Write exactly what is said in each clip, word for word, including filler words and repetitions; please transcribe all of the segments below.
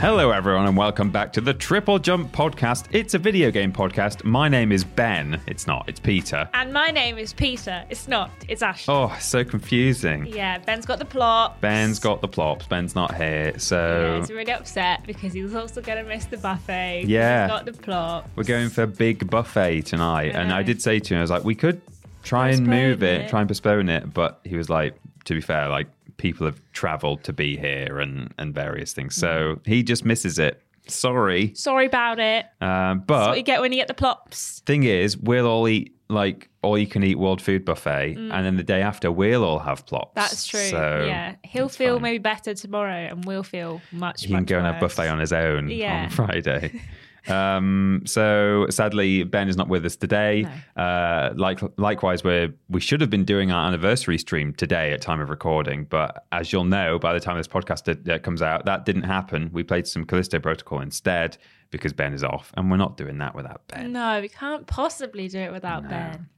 Hello everyone and welcome back to the Triple Jump podcast. It's a video game podcast. My name is Ben. It's not, it's Peter. And my name is Peter. It's not, it's Ashley. Oh, so confusing. Yeah, Ben's got the plops. Ben's got the plops. Ben's not here, so... Yeah, he's really upset because he's also going to miss the buffet. Yeah. He's got the plops. We're going for a big buffet tonight. I and I did say to him, I was like, we could try postpone and move it. it, try and postpone it. But he was like, to be fair, like, people have travelled to be here and, and various things. So he just misses it. Sorry. Sorry about it. Um, but that's what you get when you get the plops. Thing is, we'll all eat like all-you-can-eat world food buffet, mm. and then the day after we'll all have plops. That's true. So yeah, he'll feel fine. Maybe better tomorrow, and we'll feel much. He much can go worse. And have buffet on his own yeah. on Friday. Um, so sadly, Ben is not with us today. No. Uh, like, likewise, we we should have been doing our anniversary stream today at time of recording, but as you'll know, by the time this podcast did, uh, comes out, that didn't happen. We played some Callisto Protocol instead because Ben is off, and we're not doing that without Ben. No, we can't possibly do it without no. Ben.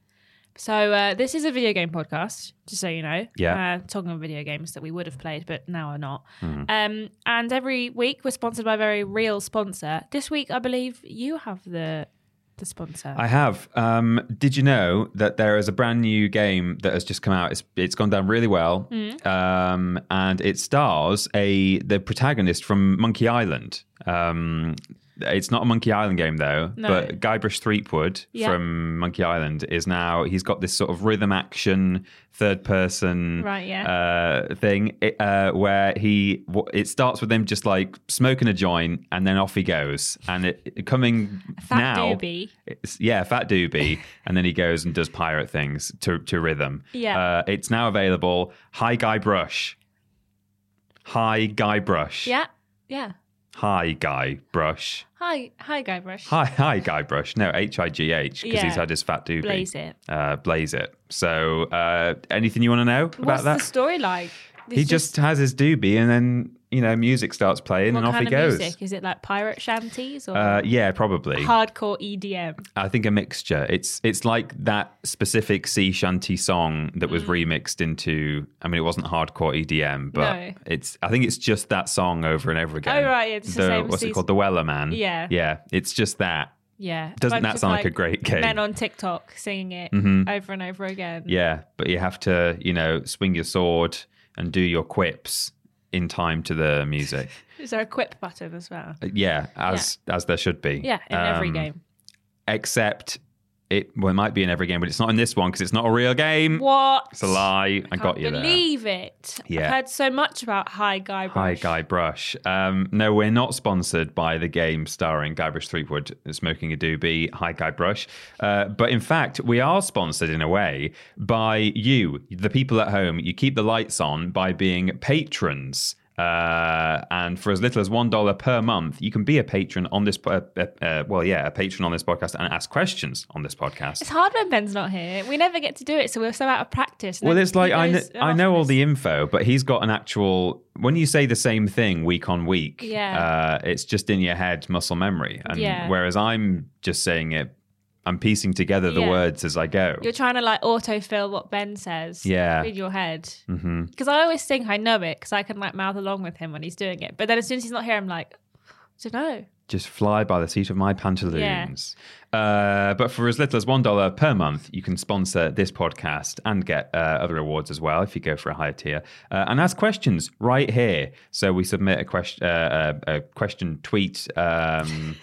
So uh, this is a video game podcast, just so you know. Yeah. Uh, talking of video games that we would have played, but now are not. Mm. Um, and every week we're sponsored by a very real sponsor. This week, I believe you have the the sponsor. I have. Um, did you know that there is a brand new game that has just come out? It's it's gone down really well, mm. um, and it stars a the protagonist from Monkey Island. Um, It's not a Monkey Island game, though, no. but Guybrush Threepwood yeah. from Monkey Island is now... He's got this sort of rhythm action, third-person right, yeah. uh, thing it, uh, where he... It starts with him just, like, smoking a joint, and then off he goes. And it coming fat now... Fat doobie. It's, yeah, fat doobie. And then he goes and does pirate things to, to rhythm. Yeah. Uh, it's now available. Hi, Guybrush. Hi, Guybrush. Yeah, yeah. Hi, Guybrush. Hi, hi, Guybrush. Hi, hi, Guybrush. No, H I G H, because yeah. he's had his fat doobie. Blaze it. Uh, blaze it. So, uh, anything you want to know about What's that? What's the story like? It's he just... just has his doobie and then, you know, music starts playing what and off he goes. What kind of music? Is it like pirate shanties? Or uh, yeah, probably. Hardcore E D M? I think a mixture. It's it's like that specific sea shanty song that was mm. remixed into, I mean, it wasn't hardcore E D M, but no. it's. I think it's just that song over and over again. Oh, right. Yeah, it's the, the same. What's season. It called? The Weller Man. Yeah. Yeah. It's just that. Yeah. Doesn't that sound like, like a great game? Men on TikTok singing it mm-hmm. over and over again. Yeah. But you have to, you know, swing your sword and do your quips in time to the music. Is there a quip button as well? Yeah, as yeah. as there should be. Yeah, in um, every game. Except it, well, it might be in every game, but it's not in this one because it's not a real game. What? It's a lie. I, I got you there. I can't believe it. Yeah. I've heard so much about Hi Guybrush. Hi Guybrush. Um, no, we're not sponsored by the game starring Guybrush Threepwood smoking a doobie. Hi Guybrush. Uh, but in fact, we are sponsored in a way by you, the people at home. You keep the lights on by being patrons. Uh, and for as little as one dollar per month, you can be a patron on this, uh, uh, well, yeah, a patron on this podcast and ask questions on this podcast. It's hard when Ben's not here. We never get to do it, so we're so out of practice. Well, it's like, I, kn- I know all the info, but he's got an actual, when you say the same thing week on week, yeah. uh, it's just in your head, muscle memory. And yeah. whereas I'm just saying it, I'm piecing together the yeah. words as I go. You're trying to like autofill what Ben says yeah. in your head. Because mm-hmm. I always think I know it because I can like mouth along with him when he's doing it. But then as soon as he's not here, I'm like, I don't know. Just fly by the seat of my pantaloons. Yeah. Uh, but for as little as one dollar per month, you can sponsor this podcast and get uh, other awards as well if you go for a higher tier. Uh, and ask questions right here. So we submit a question, uh, a question tweet, um,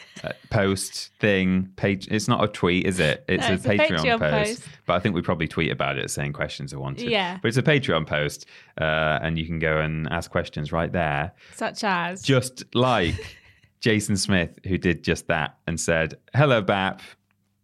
post thing. Page. It's not a tweet, is it? It's, no, a, it's Patreon a Patreon post. post. But I think we probably tweet about it saying questions are wanted. Yeah. But it's a Patreon post uh, and you can go and ask questions right there. Such as? Just like... Jason Smith, who did just that and said, hello, Bap.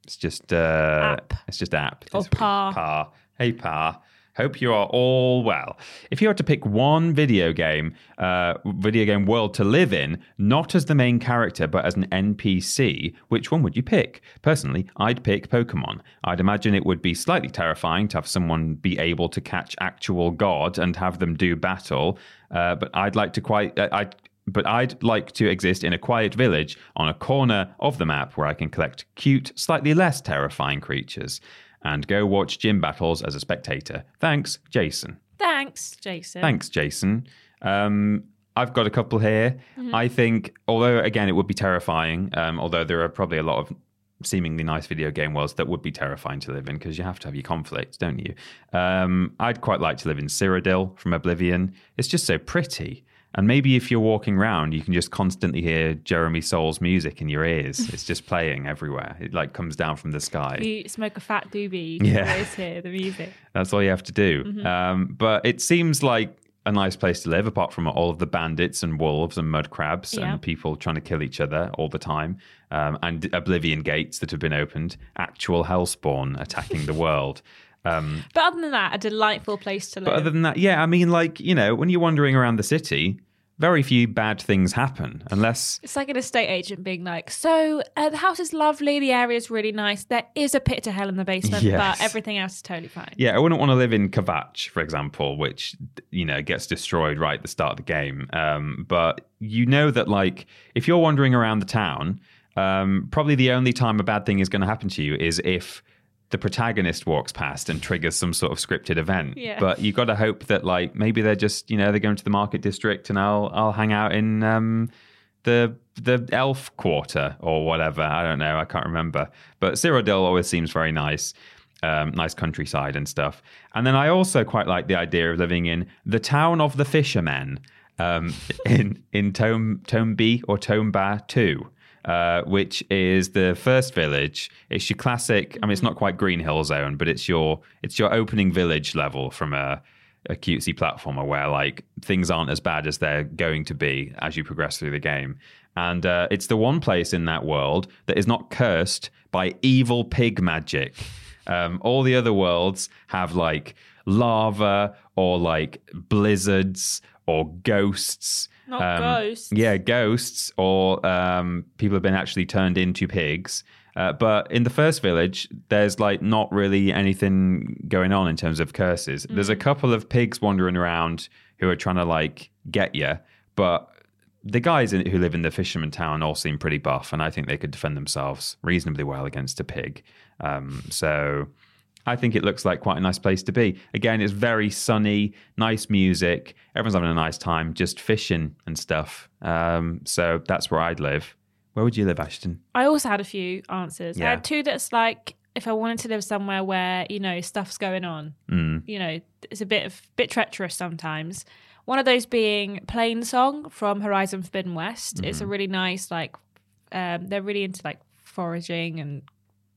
It's just uh, app. It's just app. Or par. par. Hey, Par. Hope you are all well. If you had to pick one video game, uh, video game world to live in, not as the main character, but as an N P C, which one would you pick? Personally, I'd pick Pokemon. I'd imagine it would be slightly terrifying to have someone be able to catch actual God and have them do battle. Uh, but I'd like to quite... Uh, I'd But I'd like to exist in a quiet village on a corner of the map where I can collect cute, slightly less terrifying creatures and go watch gym battles as a spectator. Thanks, Jason. Thanks, Jason. Thanks, Jason. Um, I've got a couple here. Mm-hmm. I think, although, again, it would be terrifying, um, although there are probably a lot of seemingly nice video game worlds that would be terrifying to live in because you have to have your conflicts, don't you? Um, I'd quite like to live in Cyrodiil from Oblivion. It's just so pretty. And maybe if you're walking around, you can just constantly hear Jeremy Soule's music in your ears. It's just playing everywhere. It like comes down from the sky. If you smoke a fat doobie, you can yeah. always hear the music. That's all you have to do. Mm-hmm. Um, but it seems like a nice place to live, apart from all of the bandits and wolves and mud crabs yeah. and people trying to kill each other all the time. Um, and Oblivion gates that have been opened. Actual Hellspawn attacking the world. Um, but other than that, a delightful place to live. But other than that, yeah, I mean, like, you know, when you're wandering around the city, very few bad things happen unless... It's like an estate agent being like, so uh, the house is lovely, the area's really nice, there is a pit to hell in the basement, yes. but everything else is totally fine. Yeah, I wouldn't want to live in Kvatch, for example, which, you know, gets destroyed right at the start of the game. Um, but you know that, like, if you're wandering around the town, um, probably the only time a bad thing is going to happen to you is if... the protagonist walks past and triggers some sort of scripted event. Yeah. But you've got to hope that, like, maybe they're just, you know, they're going to the market district and I'll I'll hang out in um, the the elf quarter or whatever. I don't know. I can't remember. But Cyrodiil always seems very nice. Um, nice countryside and stuff. And then I also quite like the idea of living in the town of the fishermen um, in, in Tom, Tombi or Tomba two. Uh, which is the first village. It's your classic, I mean, it's not quite Green Hill Zone, but it's your it's your opening village level from a, a cutesy platformer where, like, things aren't as bad as they're going to be as you progress through the game. And uh, it's the one place in that world that is not cursed by evil pig magic. Um, all the other worlds have, like, lava or, like, blizzards or ghosts. Not um, ghosts. Yeah, ghosts or um, people have been actually turned into pigs. Uh, but in the first village, there's like not really anything going on in terms of curses. Mm. There's a couple of pigs wandering around who are trying to like get you. But the guys in, who live in the fisherman town all seem pretty buff. And I think they could defend themselves reasonably well against a pig. Um, so... I think it looks like quite a nice place to be. Again, it's very sunny, nice music. Everyone's having a nice time, just fishing and stuff. Um, so that's where I'd live. Where would you live, Ashton? I also had a few answers. Yeah. I had two that's like, if I wanted to live somewhere where, you know, stuff's going on. Mm. You know, it's a bit, of, bit treacherous sometimes. One of those being Plainsong from Horizon Forbidden West. Mm. It's a really nice, like, um, they're really into like foraging and,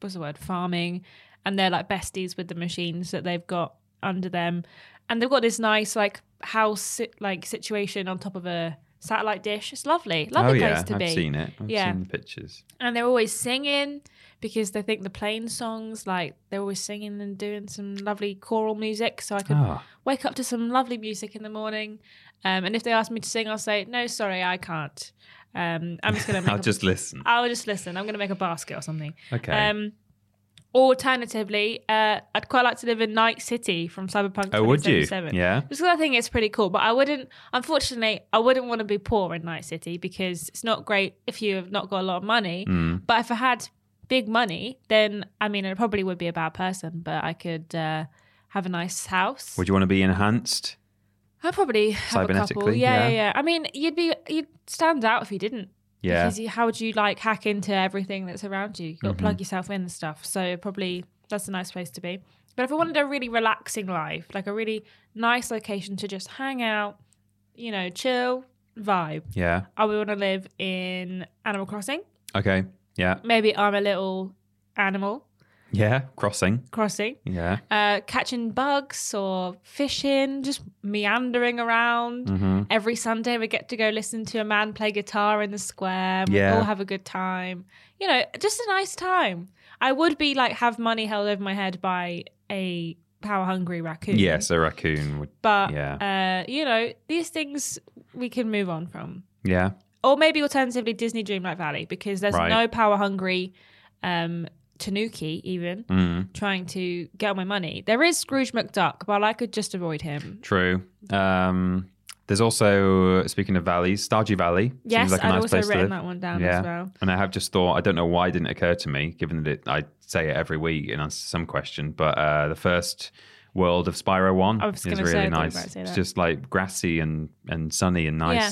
what's the word, farming. And they're like besties with the machines that they've got under them. And they've got this nice like house like situation on top of a satellite dish. It's lovely. Lovely oh, place yeah. to I've be. I've seen it. I've yeah. seen the pictures. And they're always singing because they think the plain songs, like they're always singing and doing some lovely choral music. So I could oh. wake up to some lovely music in the morning. Um, and if they ask me to sing, I'll say, no, sorry, I can't. Um, I'm just going to make I'll a, just listen. I'll just listen. I'm going to make a basket or something. Okay. Um, Alternatively, uh, I'd quite like to live in Night City from Cyberpunk twenty seventy-seven. Oh, would you? Yeah. Just because I think it's pretty cool. But I wouldn't, unfortunately, I wouldn't want to be poor in Night City because it's not great if you have not got a lot of money. Mm. But if I had big money, then, I mean, I probably would be a bad person, but I could uh, have a nice house. Would you want to be enhanced? I'd probably have a couple. Yeah, yeah, yeah. I mean, you'd be, you'd stand out if you didn't. Yeah. Because you, how would you like hack into everything that's around you? You've got mm-hmm. to plug yourself in and stuff. So probably that's a nice place to be. But if I wanted a really relaxing life, like a really nice location to just hang out, you know, chill, vibe. Yeah. I would want to live in Animal Crossing. Okay. Yeah. Maybe I'm a little animal. Yeah. Crossing. Crossing. Yeah. Uh, catching bugs or fishing, just meandering around. Mm-hmm. Every Sunday we get to go listen to a man play guitar in the square. We yeah. all have a good time. You know, just a nice time. I would be like, have money held over my head by a power-hungry raccoon. Yes, a raccoon would. But, yeah. uh, you know, these things we can move on from. Yeah. Or maybe alternatively Disney Dreamlight Valley, because there's right. no power-hungry um, Tanuki even mm. trying to get my money. There is Scrooge McDuck, but I could just avoid him. True. Um, there's also, speaking of valleys, Stardew Valley. Yes, like I've nice also written that one down yeah. as well. And I have just thought, I don't know why it didn't occur to me, given that it, I say it every week and answer some question, but uh, the first world of Spyro one is really say, nice. It's just like grassy and, and sunny and nice. Yeah.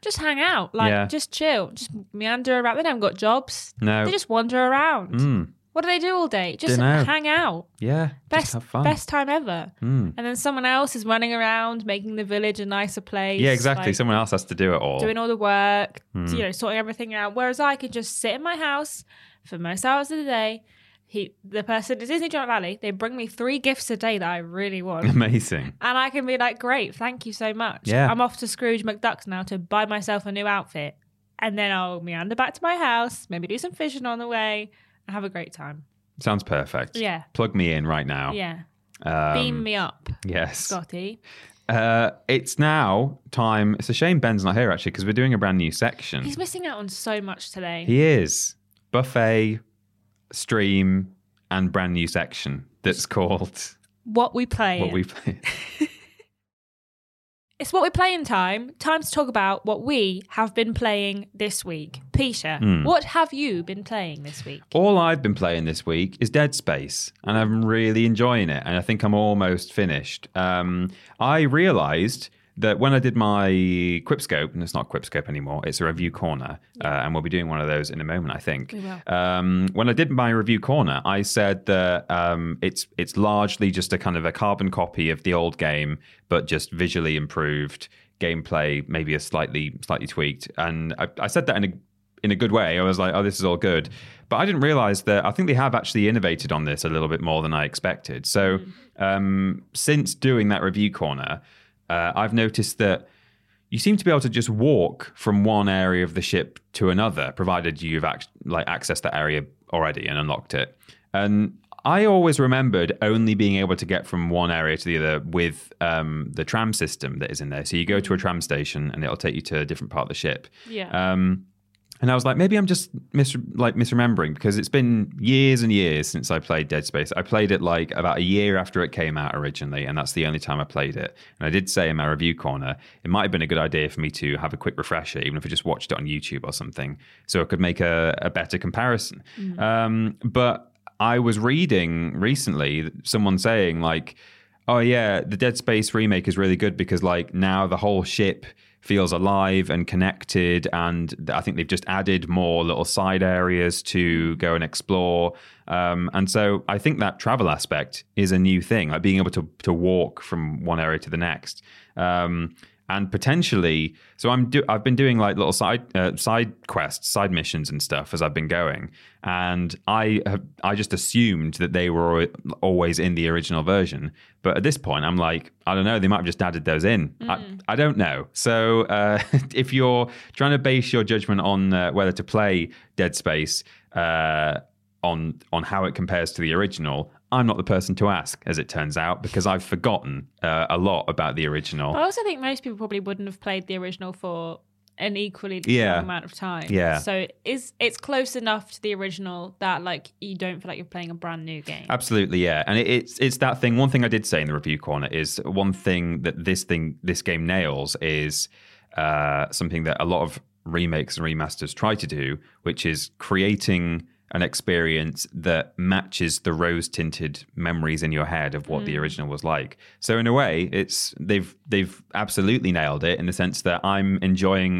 Just hang out, like yeah. just chill, just meander around. They haven't got jobs. No. They just wander around. Mm. What do they do all day? Just hang out. Yeah, best, just have fun. Best time ever. Mm. And then someone else is running around, making the village a nicer place. Yeah, exactly. Like, someone else has to do it all. Doing all the work, mm. you know, sorting everything out. Whereas I could just sit in my house for most hours of the day. He, the person at Disney Dreamlight Valley, they bring me three gifts a day that I really want. Amazing. And I can be like, great, thank you so much. Yeah. I'm off to Scrooge McDuck's now to buy myself a new outfit. And then I'll meander back to my house, maybe do some fishing on the way, and have a great time. Sounds perfect. Yeah. Plug me in right now. Yeah. Um, Beam me up. Yes. Scotty. Uh, it's now time. It's a shame Ben's not here, actually, because we're doing a brand new section. He's missing out on so much today. He is. Buffet, stream, and brand new section that's called What We Play. What we play. It's what we play in time. Time to talk about what we have been playing this week. Peter, mm. what have you been playing this week? All I've been playing this week is Dead Space, and I'm really enjoying it, and I think I'm almost finished. Um, I realised that when I did my Quipscope, and it's not Quipscope anymore, it's a review corner, uh, and we'll be doing one of those in a moment, I think. We will. Um, when I did my review corner, I said that um, it's it's largely just a kind of a carbon copy of the old game, but just visually improved gameplay, maybe a slightly slightly tweaked. And I, I said that in a in a good way. I was like, oh, this is all good. But I didn't realize that I think they have actually innovated on this a little bit more than I expected. So um, since doing that review corner, Uh, I've noticed that you seem to be able to just walk from one area of the ship to another, provided you've ac- like accessed that area already and unlocked it. And I always remembered only being able to get from one area to the other with um, the tram system that is in there. So you go to a tram station and it'll take you to a different part of the ship. Yeah. Um, and I was like, maybe I'm just mis- like misremembering, because it's been years and years since I played Dead Space. I played it like about a year after it came out originally, and that's the only time I played it. And I did say in my review corner, it might have been a good idea for me to have a quick refresher, even if I just watched it on YouTube or something, so I could make a, a better comparison. Mm-hmm. Um, but I was reading recently someone saying like, oh yeah, the Dead Space remake is really good because like now the whole ship feels alive and connected, and I think they've just added more little side areas to go and explore. Um, and so I think that travel aspect is a new thing, like being able to to walk from one area to the next. Um, and potentially, so I'm do, I've been doing like little side uh, side quests, side missions and stuff as I've been going. And I have, I just assumed that they were always in the original version. But at this point, I'm like, I don't know, they might have just added those in. Mm. I, I don't know. So uh, if you're trying to base your judgment on uh, whether to play Dead Space uh, on on how it compares to the original, I'm not the person to ask, as it turns out, because I've forgotten uh, a lot about the original. But I also think most people probably wouldn't have played the original for an equally yeah. long amount of time. Yeah. So it is, it's close enough to the original that like you don't feel like you're playing a brand new game. Absolutely, yeah. And it, it's it's that thing. One thing I did say in the review corner is one thing that this thing this game nails is uh, something that a lot of remakes and remasters try to do, which is creating an experience that matches the rose-tinted memories in your head of what mm. the original was like. So in a way, it's they've they've absolutely nailed it in the sense that I'm enjoying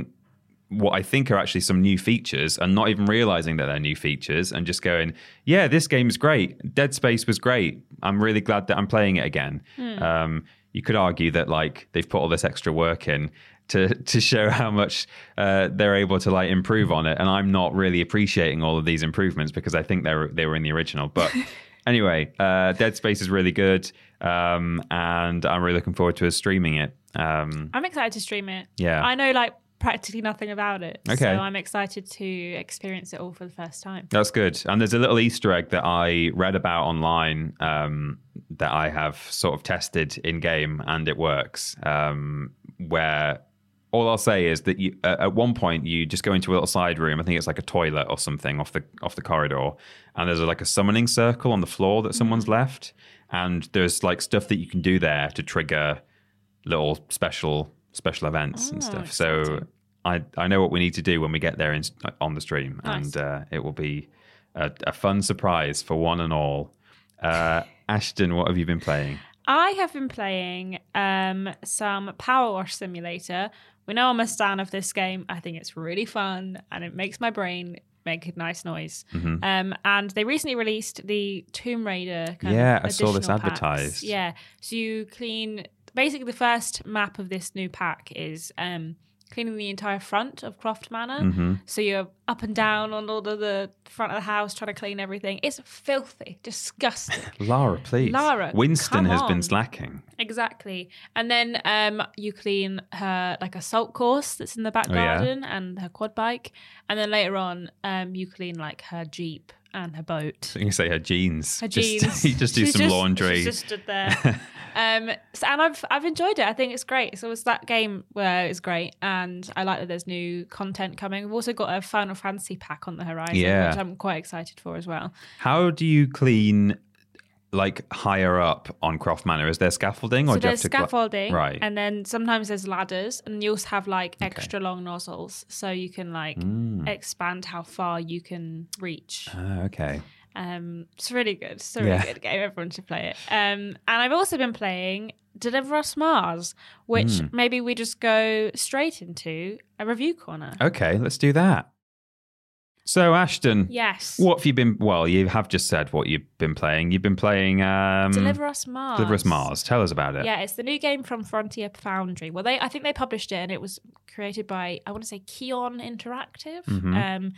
what I think are actually some new features and not even realizing that they're new features and just going, yeah, this game is great. Dead Space was great. I'm really glad that I'm playing it again. Mm. Um, you could argue that like they've put all this extra work in to to show how much uh, they're able to like improve on it. And I'm not really appreciating all of these improvements because I think they were, they were in the original. But anyway, uh, Dead Space is really good. Um, and I'm really looking forward to us streaming it. Um, I'm excited to stream it. Yeah. I know like practically nothing about it. Okay. So I'm excited to experience it all for the first time. That's good. And there's a little Easter egg that I read about online um, that I have sort of tested in game and it works. Um, where... All I'll say is that you, uh, at one point you just go into a little side room. I think it's like a toilet or something off the off the corridor, and there's a, like a summoning circle on the floor that someone's mm-hmm. left, and there's like stuff that you can do there to trigger little special special events oh, and stuff. Exciting. So I I know what we need to do when we get there in, on the stream, nice. and uh, it will be a, a fun surprise for one and all. Uh, Ashton, what have you been playing? I have been playing um, some Power Wash Simulator. We know I'm a stan of this game. I think it's really fun and it makes my brain make a nice noise. Mm-hmm. Um, and they recently released the Tomb Raider kind yeah, of Yeah, I saw this packs. advertised. Yeah. So you clean... Basically, the first map of this new pack is... Um, cleaning the entire front of Croft Manor. Mm-hmm. So you're up and down on all the, the front of the house trying to clean everything. It's filthy, disgusting. Lara, please. Lara, Winston has been slacking. Exactly. And then um, you clean her, like a salt course that's in the back oh, garden yeah. and her quad bike. And then later on, um, you clean like her Jeep and her boat. You can say her jeans. Her just, jeans. You just do she's some just, laundry. She just stood there. um, so, and I've I've enjoyed it. I think it's great. So it's that game where it's great, and I like that there's new content coming. We've also got a Final Fantasy pack on the horizon, yeah. which I'm quite excited for as well. How do you clean, like higher up on Croft Manor? Is there scaffolding, or so do there's you have to scaffolding, gl- right? And then sometimes there's ladders, and you also have like extra okay. long nozzles, so you can like mm. expand how far you can reach. Uh, okay, um, it's really good. It's a really yeah. good game. Everyone should play it. Um, and I've also been playing Deliver Us Mars, which mm. maybe we just go straight into a review corner. Okay, let's do that. So Ashton, yes, what have you been? Well, you have just said what you've been playing. You've been playing um, Deliver Us Mars. Deliver Us Mars. Tell us about it. Yeah, it's the new game from Frontier Foundry. Well, they I think they published it, and it was created by I want to say Keon Interactive, mm-hmm. um,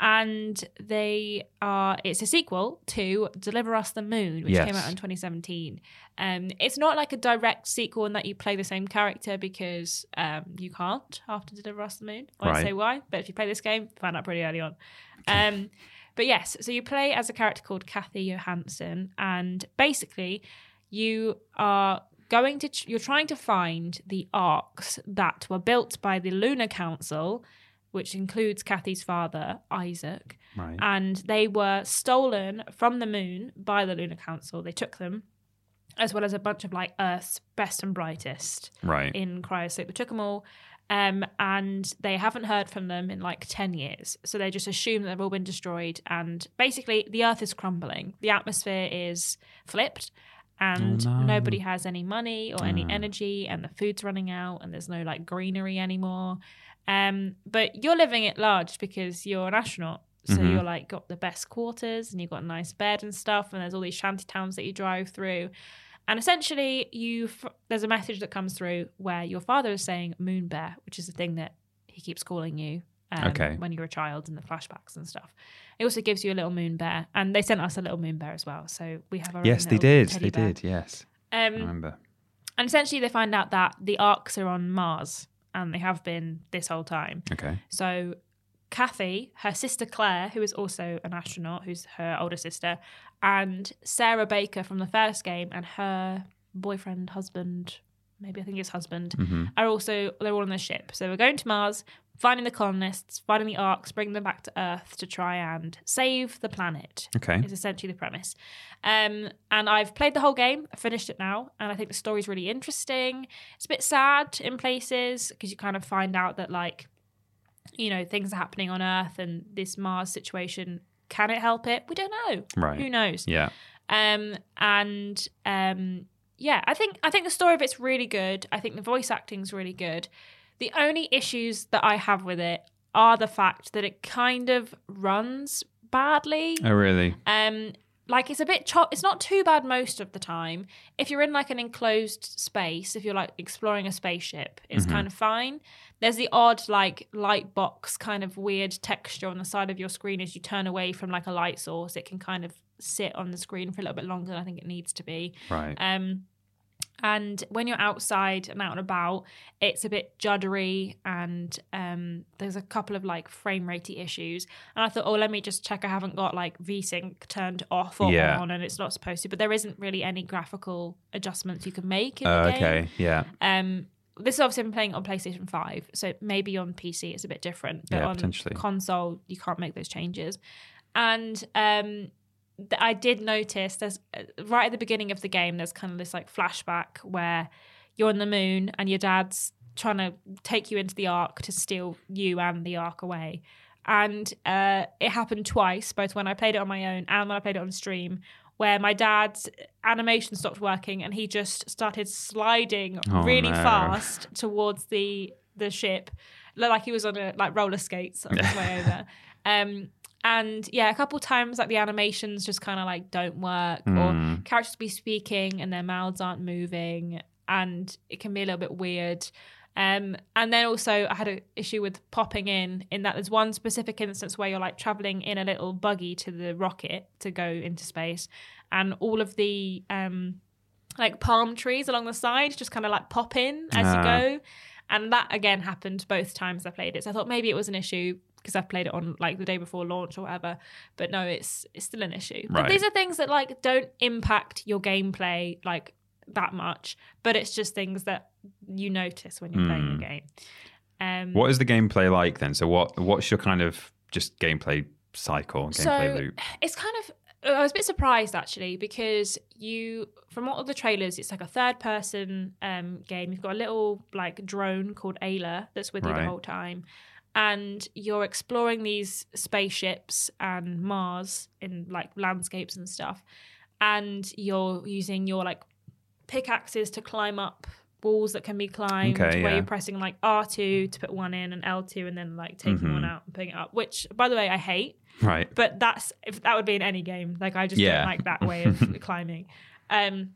and they are. It's a sequel to Deliver Us the Moon, which yes. came out in twenty seventeen. Um, it's not like a direct sequel in that you play the same character because um, you can't after Deliver Us the Moon. I won't right. say why, but if you play this game, find out pretty early on. Okay. Um, but yes, so you play as a character called Kathy Johansson, and basically you are going to ch- you're trying to find the arcs that were built by the Lunar Council, which includes Kathy's father, Isaac, right. and they were stolen from the moon by the Lunar Council. They took them, as well as a bunch of like Earth's best and brightest right. in cryosleep. They took them all. Um, and they haven't heard from them in like ten years. So they just assume that they've all been destroyed. And basically the earth is crumbling. The atmosphere is flipped and oh, no. nobody has any money or any uh. energy, and the food's running out and there's no like greenery anymore. Um, but you're living at large because you're an astronaut. So mm-hmm. you're like got the best quarters and you've got a nice bed and stuff. And there's all these shanty towns that you drive through. And essentially, you there's a message that comes through where your father is saying moon bear, which is the thing that he keeps calling you um, okay. when you were a child in the flashbacks and stuff. It also gives you a little moon bear. And they sent us a little moon bear as well. So we have our yes, own little Yes, they did. They bear. did, yes. Um, I remember. And essentially, they find out that the arcs are on Mars, and they have been this whole time. Okay. So Kathy, her sister Claire, who is also an astronaut, who's her older sister, and Sarah Baker from the first game and her boyfriend, husband, maybe I think it's husband, mm-hmm. are also, they're all on the ship. So we're going to Mars, finding the colonists, finding the arcs, bringing them back to Earth to try and save the planet. Okay. It's essentially the premise. Um, and I've played the whole game. I finished it now. And I think the story's really interesting. It's a bit sad in places because you kind of find out that like, you know, things are happening on Earth and this Mars situation, can it help it? We don't know. Right. Who knows? Yeah. Um, and um, yeah, I think I think the story of it's really good. I think the voice acting's really good. The only issues that I have with it are the fact that it kind of runs badly. Oh, really? Um, like it's a bit chop. It's not too bad most of the time. If you're in like an enclosed space, if you're like exploring a spaceship, it's mm-hmm. kind of fine. There's the odd like light box kind of weird texture on the side of your screen as you turn away from like a light source. It can kind of sit on the screen for a little bit longer than I think it needs to be. Right. Um, and when you're outside and out and about, it's a bit juddery, and um, there's a couple of like frame ratey issues. And I thought, oh, let me just check I haven't got like VSync turned off or yeah. on, and it's not supposed to. But there isn't really any graphical adjustments you can make in uh, the game. Okay, yeah. Um, this is obviously been playing on PlayStation five, so maybe on P C it's a bit different. But yeah, on console, you can't make those changes. And... Um, I did notice there's right at the beginning of the game, there's kind of this like flashback where you're on the moon and your dad's trying to take you into the Ark to steal you and the Ark away. And uh, it happened twice, both when I played it on my own and when I played it on stream, where my dad's animation stopped working and he just started sliding oh, really no. fast towards the the ship. Looked like he was on a like roller skates on his way over. Um, And yeah, a couple times like the animations just kind of like don't work mm. or characters be speaking and their mouths aren't moving and it can be a little bit weird. Um, and then also I had an issue with popping in in that there's one specific instance where you're like traveling in a little buggy to the rocket to go into space, and all of the um, like palm trees along the side just kind of like pop in as uh. you go. And that again happened both times I played it. So I thought maybe it was an issue because I've played it on like the day before launch or whatever. But no, it's it's still an issue. Right. But these are things that like don't impact your gameplay like that much, but it's just things that you notice when you're mm. playing a game. Um, what is the gameplay like then? So what what's your kind of just gameplay cycle, gameplay so loop? It's kind of, I was a bit surprised actually, because you, from all the trailers, it's like a third person um, game. You've got a little like drone called Ayla that's with right. you the whole time. And you're exploring these spaceships and Mars in like landscapes and stuff. And you're using your like pickaxes to climb up walls that can be climbed, okay, where yeah. you're pressing like R two to put one in and L two and then like taking mm-hmm. one out and putting it up, which by the way, I hate. Right. But that's, if that would be in any game. Like I just yeah. don't like that way of climbing. Um,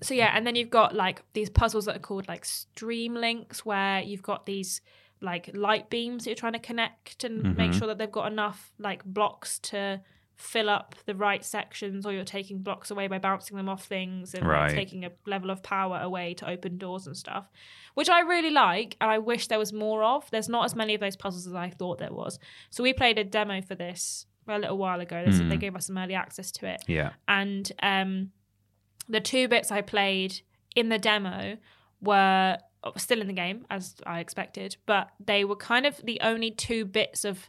so yeah. And then you've got like these puzzles that are called like stream links, where you've got these like light beams that you're trying to connect and mm-hmm. make sure that they've got enough like blocks to fill up the right sections, or you're taking blocks away by bouncing them off things and right. like, taking a level of power away to open doors and stuff, which I really like and I wish there was more of. There's not as many of those puzzles as I thought there was. So we played a demo for this a little while ago. They, mm. said they gave us some early access to it. Yeah. And um, the two bits I played in the demo were still in the game, as I expected, but they were kind of the only two bits of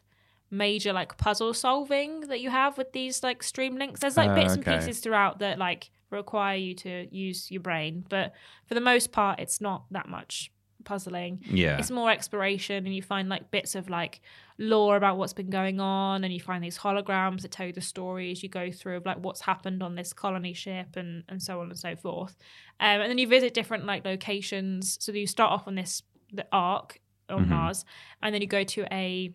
major like puzzle solving that you have with these like stream links. There's like bits uh, okay. and pieces throughout that like require you to use your brain, but for the most part it's not that much puzzling. Yeah, it's more exploration, and you find like bits of like lore about what's been going on, and you find these holograms that tell you the story as you go through of like what's happened on this colony ship and and so on and so forth. Um, and then you visit different like locations. So you start off on this the Ark on mm-hmm. Mars, and then you go to a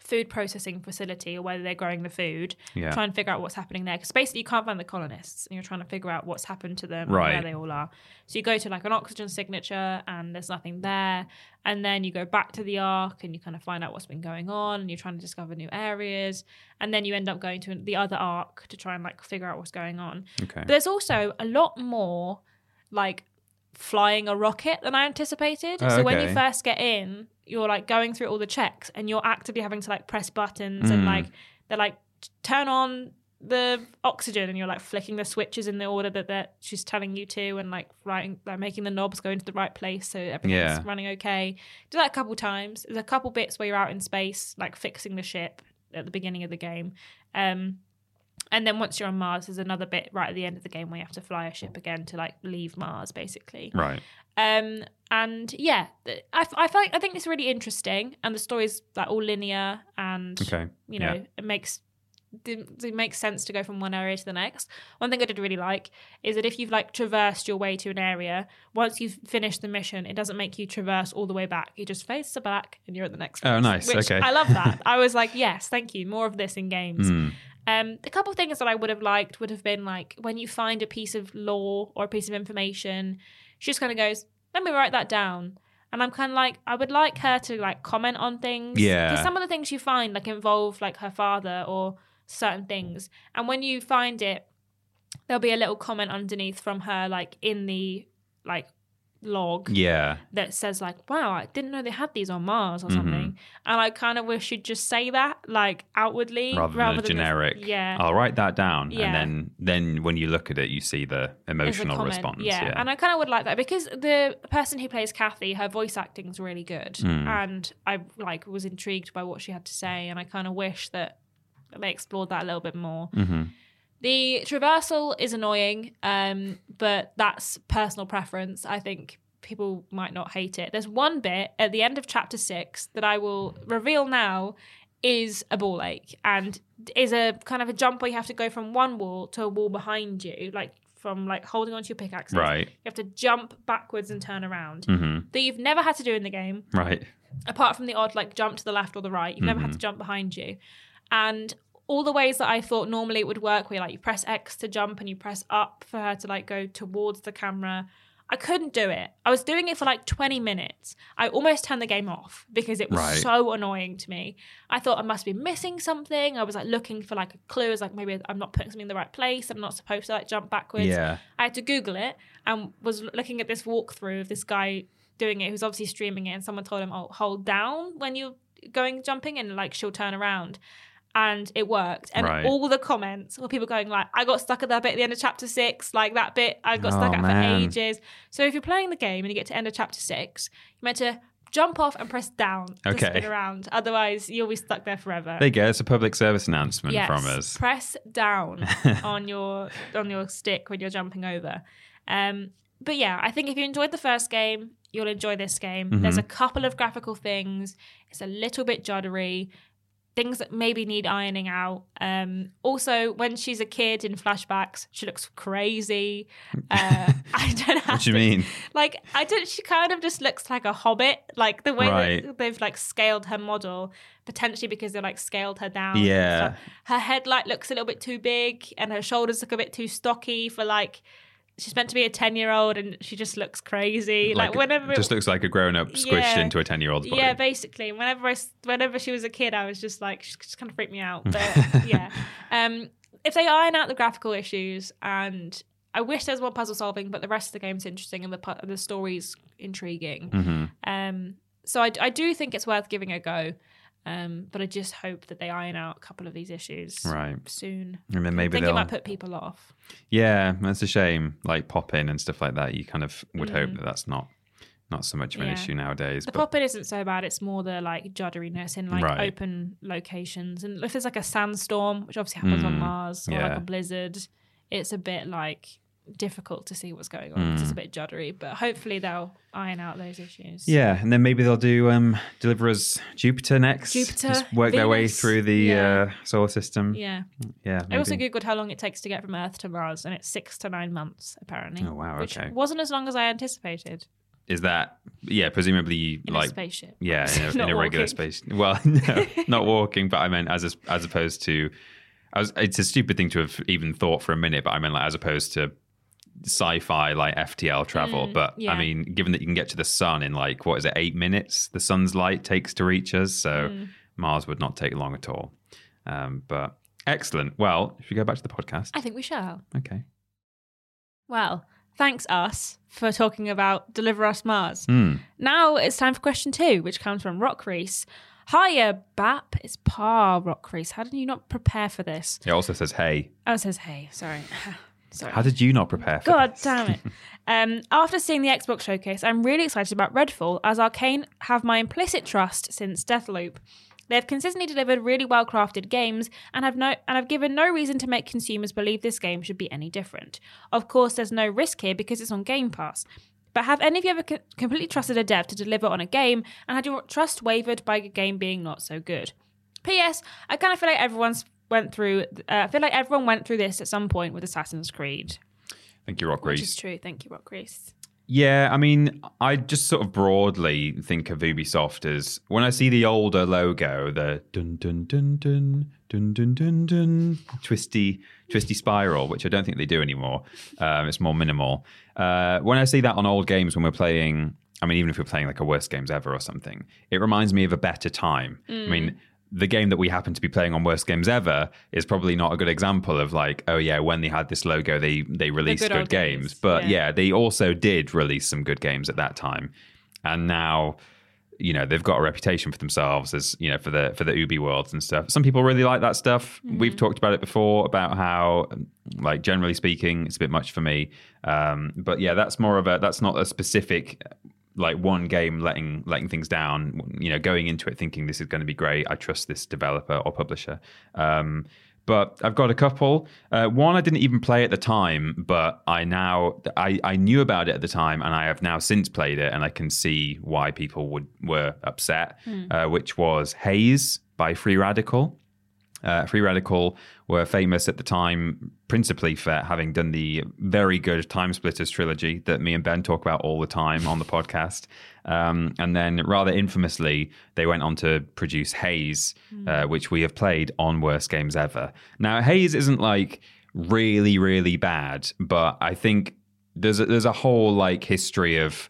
food processing facility, or whether they're growing the food, yeah. try and figure out what's happening there, because basically you can't find the colonists and you're trying to figure out what's happened to them right. and where they all are. So you go to like an oxygen signature and there's nothing there, and then you go back to the Ark and you kind of find out what's been going on, and you're trying to discover new areas, and then you end up going to the other Ark to try and like figure out what's going on. Okay. But there's also a lot more like flying a rocket than I anticipated. Oh, so okay. when you first get in, you're like going through all the checks and you're actively having to like press buttons mm. and like they're like turn on the oxygen, and you're like flicking the switches in the order that that she's telling you to, and like writing like making the knobs go into the right place so everything's yeah. running okay. Do that a couple times. There's a couple bits where you're out in space like fixing the ship at the beginning of the game. Um, and then once you're on Mars, there's another bit right at the end of the game where you have to fly a ship again to like leave Mars basically. Right. Um, and yeah, I, I, feel like, I think it's really interesting, and the story's like all linear, and okay. you know, yeah. it makes didn't it makes sense to go from one area to the next. One thing I did really like is that if you've like traversed your way to an area, once you've finished the mission, it doesn't make you traverse all the way back. You just face the back and you're at the next place. Oh, nice. Which, okay. I love that. I was like, yes, thank you. More of this in games. Mm. Um, a couple of things that I would have liked would have been like when you find a piece of lore or a piece of information, she just kind of goes, let me write that down. And I'm kind of like, I would like her to like comment on things. Yeah. Because some of the things you find like involve like her father or certain things. And when you find it, there'll be a little comment underneath from her like in the like log. Yeah. That says like, wow, I didn't know they had these on Mars or mm-hmm. something. And I kind of wish you'd just say that like outwardly. Rather, rather than a generic, than, yeah. I'll write that down. Yeah. And then, then when you look at it, you see the emotional response. Yeah. yeah. And I kind of would like that because the person who plays Kathy, her voice acting is really good. Mm. And I like was intrigued by what she had to say. And I kind of wish that they explored that a little bit more. Mm-hmm. The traversal is annoying, um, but that's personal preference. I think people might not hate it. There's one bit at the end of chapter six that I will reveal now is a ball ache and is a kind of a jump where you have to go from one wall to a wall behind you, like from like holding onto your pickaxe. Right. You have to jump backwards and turn around mm-hmm. that you've never had to do in the game. Right. Apart from the odd like jump to the left or the right, you've mm-hmm. never had to jump behind you. And all the ways that I thought normally it would work, where like you press X to jump and you press up for her to like go towards the camera, I couldn't do it. I was doing it for like twenty minutes. I almost turned the game off because it was right. so annoying to me. I thought I must be missing something. I was like looking for like a clue. I was like, maybe I'm not putting something in the right place. I'm not supposed to like jump backwards. Yeah. I had to Google it and was looking at this walkthrough of this guy doing it who's obviously streaming it, and someone told him, oh, hold down when you're going jumping and like she'll turn around. And it worked. And right. all the comments were people going like, I got stuck at that bit at the end of chapter six. Like that bit I got stuck oh, at man. for ages. So if you're playing the game and you get to end of chapter six, you're meant to jump off and press down okay. to spin around. Otherwise, you'll be stuck there forever. There you go. It's a public service announcement yes. from us. Press down on your on your stick when you're jumping over. Um, but yeah, I think if you enjoyed the first game, you'll enjoy this game. Mm-hmm. There's a couple of graphical things. It's a little bit juddery. Things that maybe need ironing out. Um, also, when she's a kid in flashbacks, she looks crazy. Uh, I don't know. What do you mean? Like, I don't. She kind of just looks like a hobbit. Like the way right. that they've like scaled her model, potentially because they like scaled her down. Yeah. Her head like looks a little bit too big, and her shoulders look a bit too stocky for like. She's meant to be a ten-year-old and she just looks crazy. Like, like whenever it just looks like a grown-up squished yeah, into a ten-year-old's body. Yeah, basically. Whenever I, whenever she was a kid, I was just like, she just kind of freaked me out. But yeah, um, if they iron out the graphical issues, and I wish there was more puzzle solving, but the rest of the game's interesting and the the story's intriguing. Mm-hmm. Um, so I, I do think it's worth giving it a go. Um, but I just hope that they iron out a couple of these issues right. soon. And then maybe I think they'll... it might put people off. Yeah, that's a shame. Like pop-in and stuff like that, you kind of would mm. hope that that's not not so much of an yeah. issue nowadays. The but... pop-in isn't so bad. It's more the like judderiness in like right. open locations. And if there's like a sandstorm, which obviously happens mm. on Mars, or yeah. like a blizzard, it's a bit like... difficult to see what's going on. Mm. It's just a bit juddery, but hopefully they'll iron out those issues. Yeah, and then maybe they'll do um, Deliver Us Jupiter next. Jupiter, just work Venus. Their way through the yeah. uh, solar system. Yeah, yeah. Maybe. I also googled how long it takes to get from Earth to Mars, and it's six to nine months apparently. Oh wow, which okay. wasn't as long as I anticipated. Is that yeah? Presumably, in like a spaceship. Yeah, in a, in a regular space. Well, no, not walking, but I meant as a, as opposed to. I was, it's a stupid thing to have even thought for a minute, but I meant like as opposed to. Sci-fi like F T L travel mm, but yeah. I mean given that you can get to the sun in like what is it eight minutes the sun's light takes to reach us so mm. Mars would not take long at all um but excellent. Well, should we go back to the podcast? I think we shall. Okay, well, thanks us for talking about Deliver Us Mars. mm. Now it's time for question two, which comes from Rock Reese. Hiya, Bap. It's Pa Rock Reese. How did you not prepare for this? It also says hey. Oh, it says hey, sorry. Sorry. How did you not prepare for God this? Damn it. Um, after seeing the Xbox showcase, I'm really excited about Redfall, as Arcane have my implicit trust since Deathloop. They've consistently delivered really well-crafted games and have no and have given no reason to make consumers believe this game should be any different. Of course, there's no risk here because it's on Game Pass. But have any of you ever co- completely trusted a dev to deliver on a game and had your trust wavered by a game being not so good? P S. I kind of feel like everyone's went through, uh, I feel like everyone went through this at some point with Assassin's Creed. Thank you, Rock Reese. Which is true. Thank you, Rock Reese. Yeah, I mean, I just sort of broadly think of Ubisoft as, when I see the older logo, the dun dun dun dun dun dun dun dun twisty twisty spiral, which I don't think they do anymore. Um, it's more minimal. Uh, when I see that on old games, when we're playing, I mean, even if we're playing like a worst games ever or something, it reminds me of a better time. Mm. I mean, the game that we happen to be playing on Worst Games Ever is probably not a good example of like, oh yeah, when they had this logo, they they released the good, good games. games. But yeah. yeah, they also did release some good games at that time. And now, you know, they've got a reputation for themselves as, you know, for the for the Ubi worlds and stuff. Some people really like that stuff. Mm-hmm. We've talked about it before, about how, like, generally speaking, it's a bit much for me. Um, but yeah, that's more of a, that's not a specific... like one game letting letting things down, you know, going into it thinking this is going to be great. I trust this developer or publisher. Um, but I've got a couple. Uh, one I didn't even play at the time, but I now I, I knew about it at the time, and I have now since played it, and I can see why people would were upset. Mm. Uh, which was Haze by Free Radical. Uh, Free Radical were famous at the time principally for having done the very good Time Splitters trilogy that me and Ben talk about all the time on the podcast. Um, and then rather infamously, they went on to produce Haze, uh, which we have played on Worst Games Ever. Now, Haze isn't like really, really bad, but I think there's a, there's a whole like history of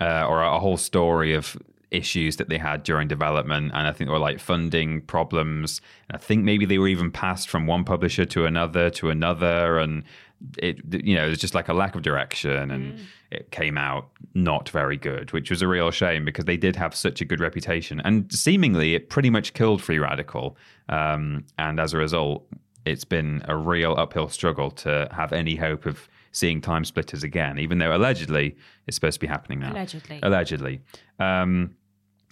uh, or a whole story of issues that they had during development, and I think they were like funding problems, and I think maybe they were even passed from one publisher to another to another, and it, you know, there's just like a lack of direction, and mm. it came out not very good, which was a real shame because they did have such a good reputation, and seemingly it pretty much killed Free Radical, um, and as a result it's been a real uphill struggle to have any hope of seeing Time Splitters again, even though allegedly it's supposed to be happening now. Allegedly. Allegedly. Um,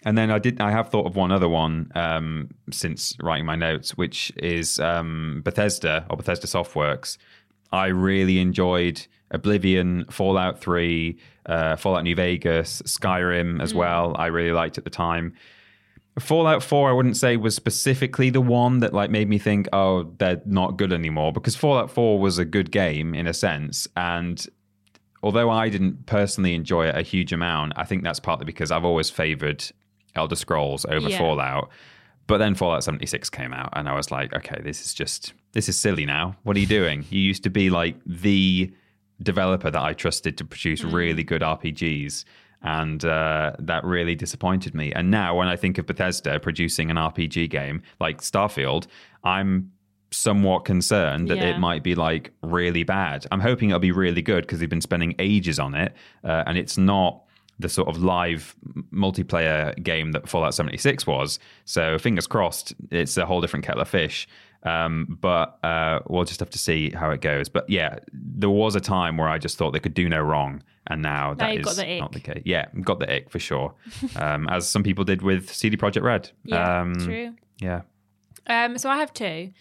and then I did. I have thought of one other one um, since writing my notes, which is um, Bethesda or Bethesda Softworks. I really enjoyed Oblivion, Fallout three, uh, Fallout New Vegas, Skyrim as mm. well. I really liked at the time. Fallout four, I wouldn't say was specifically the one that like made me think, oh, they're not good anymore, because Fallout four was a good game in a sense, and although I didn't personally enjoy it a huge amount, I think that's partly because I've always favoured Elder Scrolls over yeah. Fallout. But then Fallout seventy-six came out, and I was like, okay, this is just, this is silly now. What are you doing? You used to be like the developer that I trusted to produce mm. really good R P Gs. And uh, that really disappointed me. And now when I think of Bethesda producing an R P G game like Starfield, I'm somewhat concerned that yeah. it might be like really bad. I'm hoping it'll be really good because they've been spending ages on it. Uh, and it's not the sort of live multiplayer game that Fallout seventy-six was. So fingers crossed, it's a whole different kettle of fish. Um, but uh, we'll just have to see how it goes. But yeah, there was a time where I just thought they could do no wrong. And now, now that is the not the case. Yeah, got the ick for sure. um, as some people did with C D Projekt Red. Yeah, um, true. Yeah. Um, so I have two.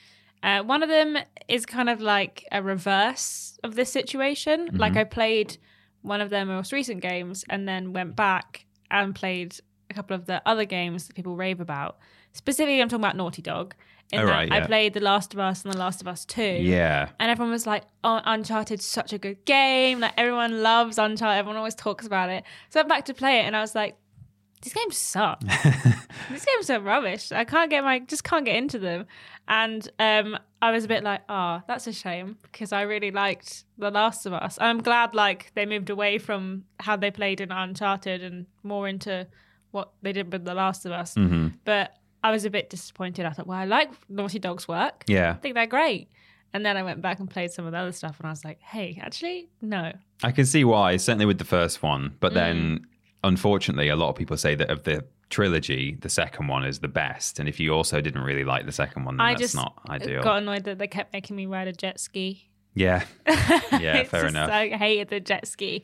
Uh, one of them is kind of like a reverse of this situation. Mm-hmm. Like I played one of their most recent games and then went back and played a couple of the other games that people rave about. Specifically, I'm talking about Naughty Dog. Oh, right, yeah. I played The Last of Us and The Last of Us two. Yeah. And everyone was like, oh, Uncharted's such a good game. Like, everyone loves Uncharted. Everyone always talks about it. So I went back to play it and I was like, these games suck. These games are rubbish. I can't get my, just can't get into them. And um, I was a bit like, oh, that's a shame because I really liked The Last of Us. I'm glad like they moved away from how they played in Uncharted and more into what they did with The Last of Us. Mm-hmm. But I was a bit disappointed. I thought, well, I like Naughty Dog's work. Yeah. I think they're great. And then I went back and played some of the other stuff and I was like, hey, actually, no. I can see why, certainly with the first one. But mm. then, unfortunately, a lot of people say that of the trilogy, the second one is the best. And if you also didn't really like the second one, then I that's just not ideal. I got annoyed that they kept making me ride a jet ski. Yeah. Yeah, fair enough. I hated the jet ski.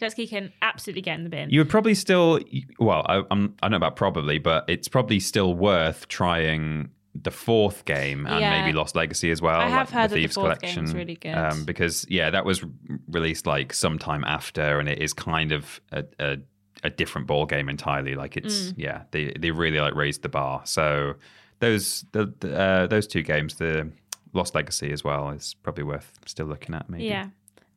Jet ski can absolutely get in the bin. You would probably still, well, I, I'm, I don't know about probably, but it's probably still worth trying the fourth game and yeah. maybe Lost Legacy as well. I have like heard the Thieves the fourth Collection. Game's really good. Um, because, yeah, that was released like sometime after, and it is kind of a, a, a different ball game entirely. Like it's, mm. yeah, they, they really like raised the bar. So those the, the uh, those two games, the Lost Legacy as well, is probably worth still looking at, maybe. Yeah.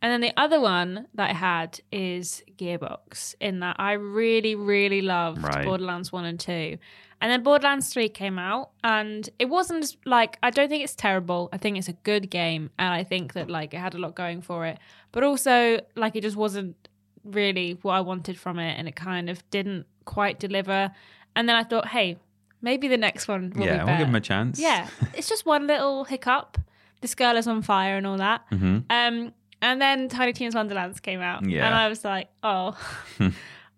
And then the other one that I had is Gearbox, in that I really, really loved right. Borderlands one and two. And then Borderlands three came out, and it wasn't like, I don't think it's terrible. I think it's a good game, and I think that like it had a lot going for it. But also, like, it just wasn't really what I wanted from it, and it kind of didn't quite deliver. And then I thought, hey, maybe the next one will yeah, be better. Yeah, we'll give him a chance. Yeah, it's just one little hiccup. This girl is on fire and all that. Mm-hmm. Um, and then Tiny Tina's Wonderlands came out, yeah. and I was like, oh,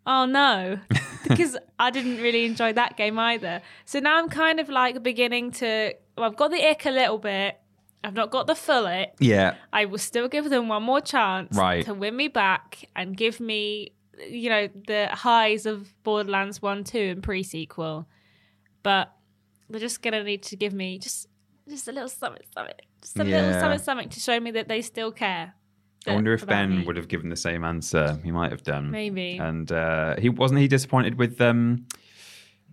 oh no, because I didn't really enjoy that game either. So now I'm kind of like beginning to, well, I've got the ick a little bit. I've not got the full ick. Yeah. I will still give them one more chance right. to win me back and give me, you know, the highs of Borderlands one, two and pre-sequel. But they're just going to need to give me just just a little something, something, just a yeah. little something, something to show me that they still care. I wonder if Ben me. would have given the same answer. He might have done. Maybe. And uh, he wasn't he disappointed with um,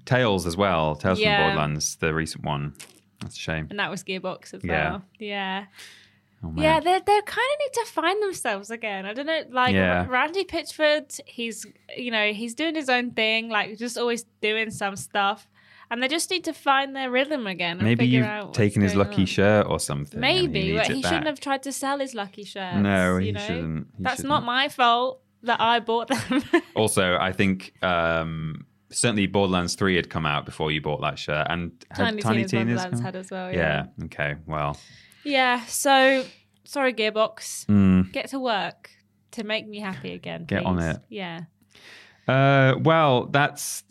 Tales as well, Tales yeah. from Borderlands, the recent one. That's a shame. And that was Gearbox as yeah. well. Yeah. Oh, yeah, they they kind of need to find themselves again. I don't know, like yeah. Randy Pitchford, he's, you know, he's doing his own thing, like just always doing some stuff. And they just need to find their rhythm again. And maybe figure you've out taken his lucky on. shirt or something. Maybe, he but he back. shouldn't have tried to sell his lucky shirts. No, he you know? shouldn't. He That's shouldn't. not my fault that I bought them. Also, I think um, certainly Borderlands three had come out before you bought that shirt, and Tiny, Tiny Tina's, Tina's Borderlands had as well. Yeah. yeah. Okay. Well. Yeah. So sorry, Gearbox. Mm. Get to work to make me happy again. Get please. on it. Yeah. Uh, well, that's.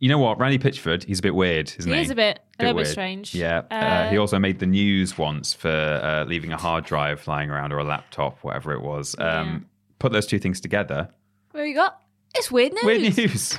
You know what? Randy Pitchford, he's a bit weird, isn't he? He is a bit, a little bit strange. Yeah. Uh, uh, he also made the news once for uh, leaving a hard drive lying around or a laptop, whatever it was. Um, yeah. Put those two things together. What have we got? It's weird news. Weird news.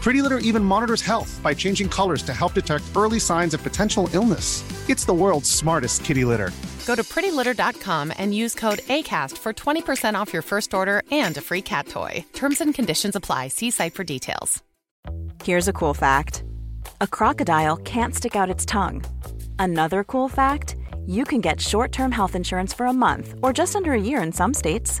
Pretty Litter even monitors health by changing colors to help detect early signs of potential illness. It's the world's smartest kitty litter. Go to pretty litter dot com and use code ACAST for twenty percent off your first order and a free cat toy. Terms and conditions apply. See site for details. Here's a cool fact. A crocodile can't stick out its tongue. Another cool fact, you can get short-term health insurance for a month or just under a year in some states.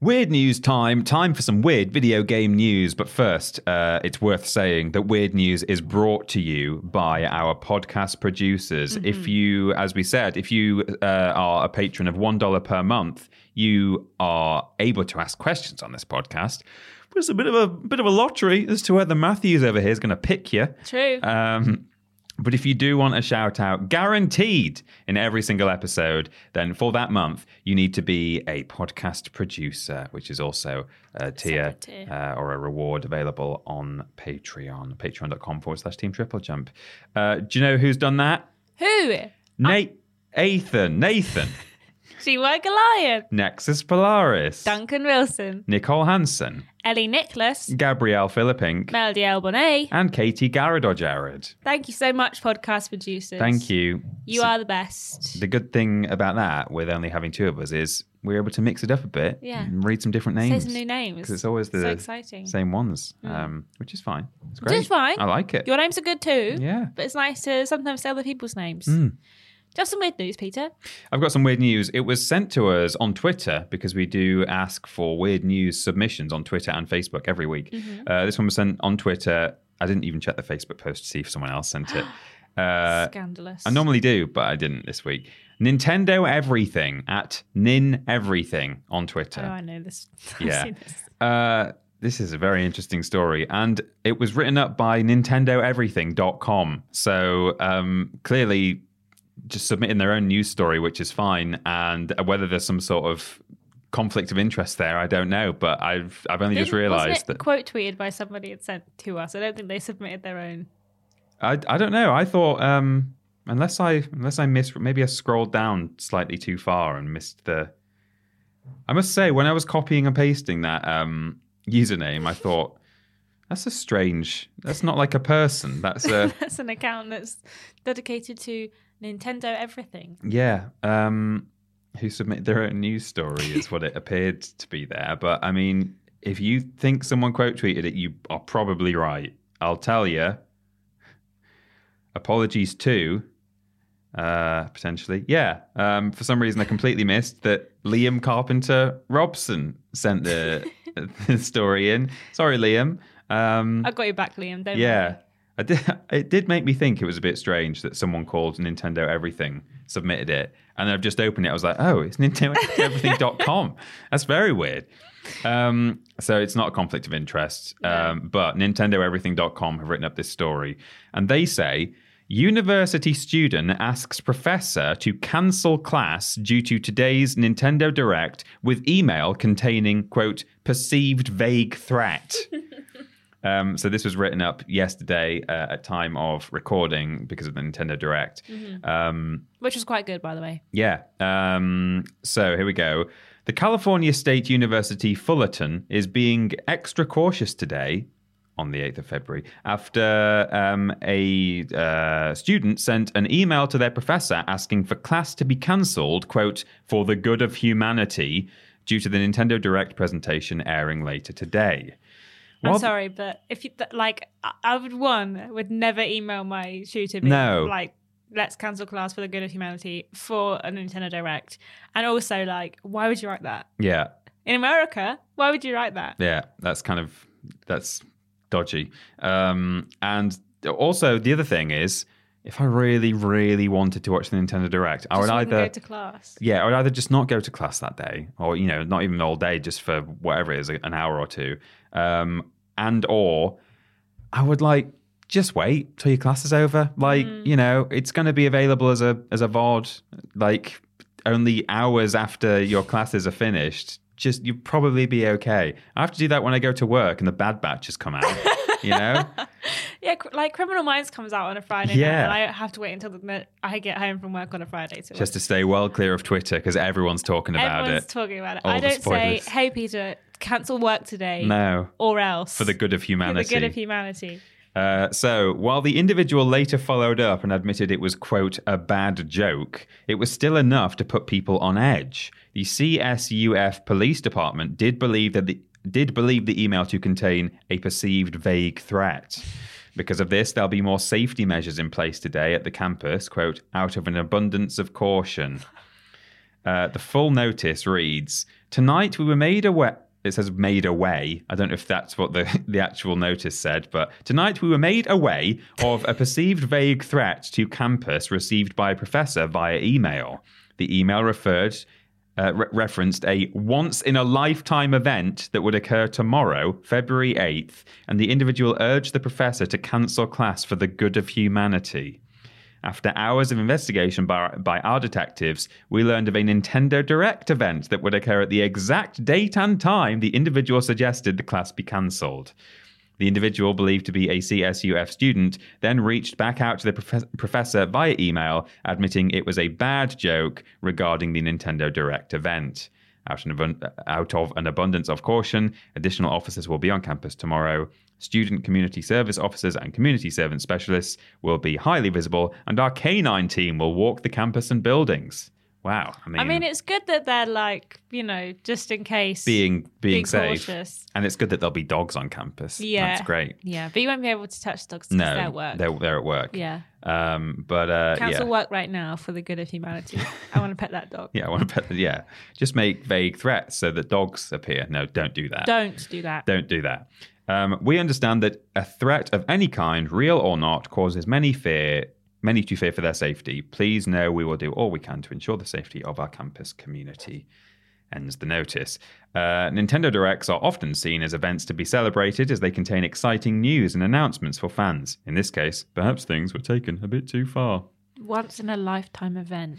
Weird news time. Time for some weird video game news. But first, uh, it's worth saying that Weird News is brought to you by our podcast producers. Mm-hmm. If you, as we said, if you uh, are a patron of one dollar per month, you are able to ask questions on this podcast. But it's a bit of a bit of a lottery as to whether Matthews over here is going to pick you. True. Um, But if you do want a shout out guaranteed in every single episode, then for that month, you need to be a podcast producer, which is also a tier, tier. Uh, or a reward available on Patreon, patreon.com forward slash team triple jump. Uh, do you know who's done that? Who? Nate, Nathan, Nathan. She-Were Goliath. Nexus Polaris. Duncan Wilson. Nicole Hansen. Ellie Nicholas. Gabrielle Philippink. Melody Elbonet. And Katie Garrod-O'Jarrod. Thank you so much, podcast producers. Thank you. You so, are the best. The good thing about that, with only having two of us, is we're able to mix it up a bit yeah. and read some different names. Say some new names. Because it's always the so same ones, mm. um, which is fine. It's great. Which is fine. I like it. Your names are good too. Yeah. But it's nice to sometimes say other people's names. Mm. Do you have some weird news, Peter? I've got some weird news. It was sent to us on Twitter because we do ask for weird news submissions on Twitter and Facebook every week. Mm-hmm. Uh, this one was sent on Twitter. I didn't even check the Facebook post to see if someone else sent it. Uh, Scandalous. I normally do, but I didn't this week. Nintendo Everything at Nin Everything on Twitter. Oh, I know this. I've yeah. seen this. Uh, This is a very interesting story, and it was written up by Nintendo Everything dot com. So um, clearly just submitting their own news story, which is fine, and whether there's some sort of conflict of interest there, I don't know, but I've I've only Didn't, just realised that... quote tweeted by somebody it sent to us. I don't think they submitted their own. I, I don't know. I thought, um, unless I, unless I missed... Maybe I scrolled down slightly too far and missed the... I must say, when I was copying and pasting that... Um, username, I thought, that's a strange, that's not like a person, that's a that's an account that's dedicated to Nintendo Everything. Yeah, um who submit their own news story is what it appeared to be there. But I mean, if you think someone quote tweeted it, you are probably right. I'll tell you, apologies to uh potentially yeah um for some reason I completely missed that Liam Carpenter Robson sent the the story in. Sorry, Liam. Um, I got you back, Liam. Don't yeah, I did, it did make me think it was a bit strange that someone called Nintendo Everything submitted it, and then I've just opened it. I was like, oh, it's Nintendo Everything dot com. That's very weird. Um, so it's not a conflict of interest, yeah. um, but Nintendo Everything dot com have written up this story, and they say, university student asks professor to cancel class due to today's Nintendo Direct with email containing, quote, perceived vague threat. um, so this was written up yesterday uh, at time of recording because of the Nintendo Direct. Mm-hmm. Um, Which was quite good, by the way. Yeah. Um, so here we go. The California State University Fullerton is being extra cautious today, on the eighth of February, after um, a uh, student sent an email to their professor asking for class to be cancelled, quote, for the good of humanity, due to the Nintendo Direct presentation airing later today. Well, I'm sorry, but if you, like, I would, one, would never email my tutor being no. like, let's cancel class for the good of humanity for a Nintendo Direct. And also, like, why would you write that? Yeah. In America, why would you write that? Yeah, that's kind of, that's... dodgy. Um, and also, the other thing is, if I really, really wanted to watch the Nintendo Direct, I just would either go to class. Yeah, I would either just not go to class that day, or you know, not even all day, just for whatever it is, an hour or two. Um, and or I would like just wait till your class is over. Like mm. you know, it's going to be available as a as a V O D, like only hours after your classes are finished. Just you'd probably be okay. I have to do that when I go to work and the Bad Batch has come out, you know? Yeah, like Criminal Minds comes out on a Friday yeah. night, and I have to wait until the, I get home from work on a Friday. To Just to stay well clear of Twitter because everyone's talking about everyone's it. Everyone's talking about it. All I don't say, hey, Peter, cancel work today. No. Or else. For the good of humanity. For the good of humanity. Uh, so, while the individual later followed up and admitted it was, quote, a bad joke, it was still enough to put people on edge. The C S U F police department did believe that the, did believe the email to contain a perceived vague threat. Because of this, there'll be more safety measures in place today at the campus, quote, out of an abundance of caution. Uh, the full notice reads, tonight we were made aware... It says made away. I don't know if that's what the, the actual notice said, but tonight we were made away of a perceived vague threat to campus received by a professor via email. The email referred uh, re- referenced a once-in-a-lifetime event that would occur tomorrow, February eighth, and the individual urged the professor to cancel class for the good of humanity. After hours of investigation by our, by our detectives, we learned of a Nintendo Direct event that would occur at the exact date and time the individual suggested the class be cancelled. The individual, believed to be a C S U F student, then reached back out to the prof- professor via email, admitting it was a bad joke regarding the Nintendo Direct event. Out, an abund- out of an abundance of caution, additional officers will be on campus tomorrow. Student community service officers and community servant specialists will be highly visible, and our K nine team will walk the campus and buildings. Wow. I mean, I mean, it's good that they're like, you know, just in case. Being being, being safe. Cautious. And it's good that there'll be dogs on campus. Yeah. That's great. Yeah, but you won't be able to touch dogs because no, they're at work. They're, they're at work. Yeah. Um, but uh, Council yeah. work right now for the good of humanity. I want to pet that dog. Yeah, I want to pet the, yeah. Just make vague threats so that dogs appear. No, don't do that. Don't do that. Don't do that. Um, we understand that a threat of any kind, real or not, causes many fear, many to fear for their safety. Please know we will do all we can to ensure the safety of our campus community. Ends the notice. Uh, Nintendo Directs are often seen as events to be celebrated as they contain exciting news and announcements for fans. In this case, perhaps things were taken a bit too far. Once in a lifetime event.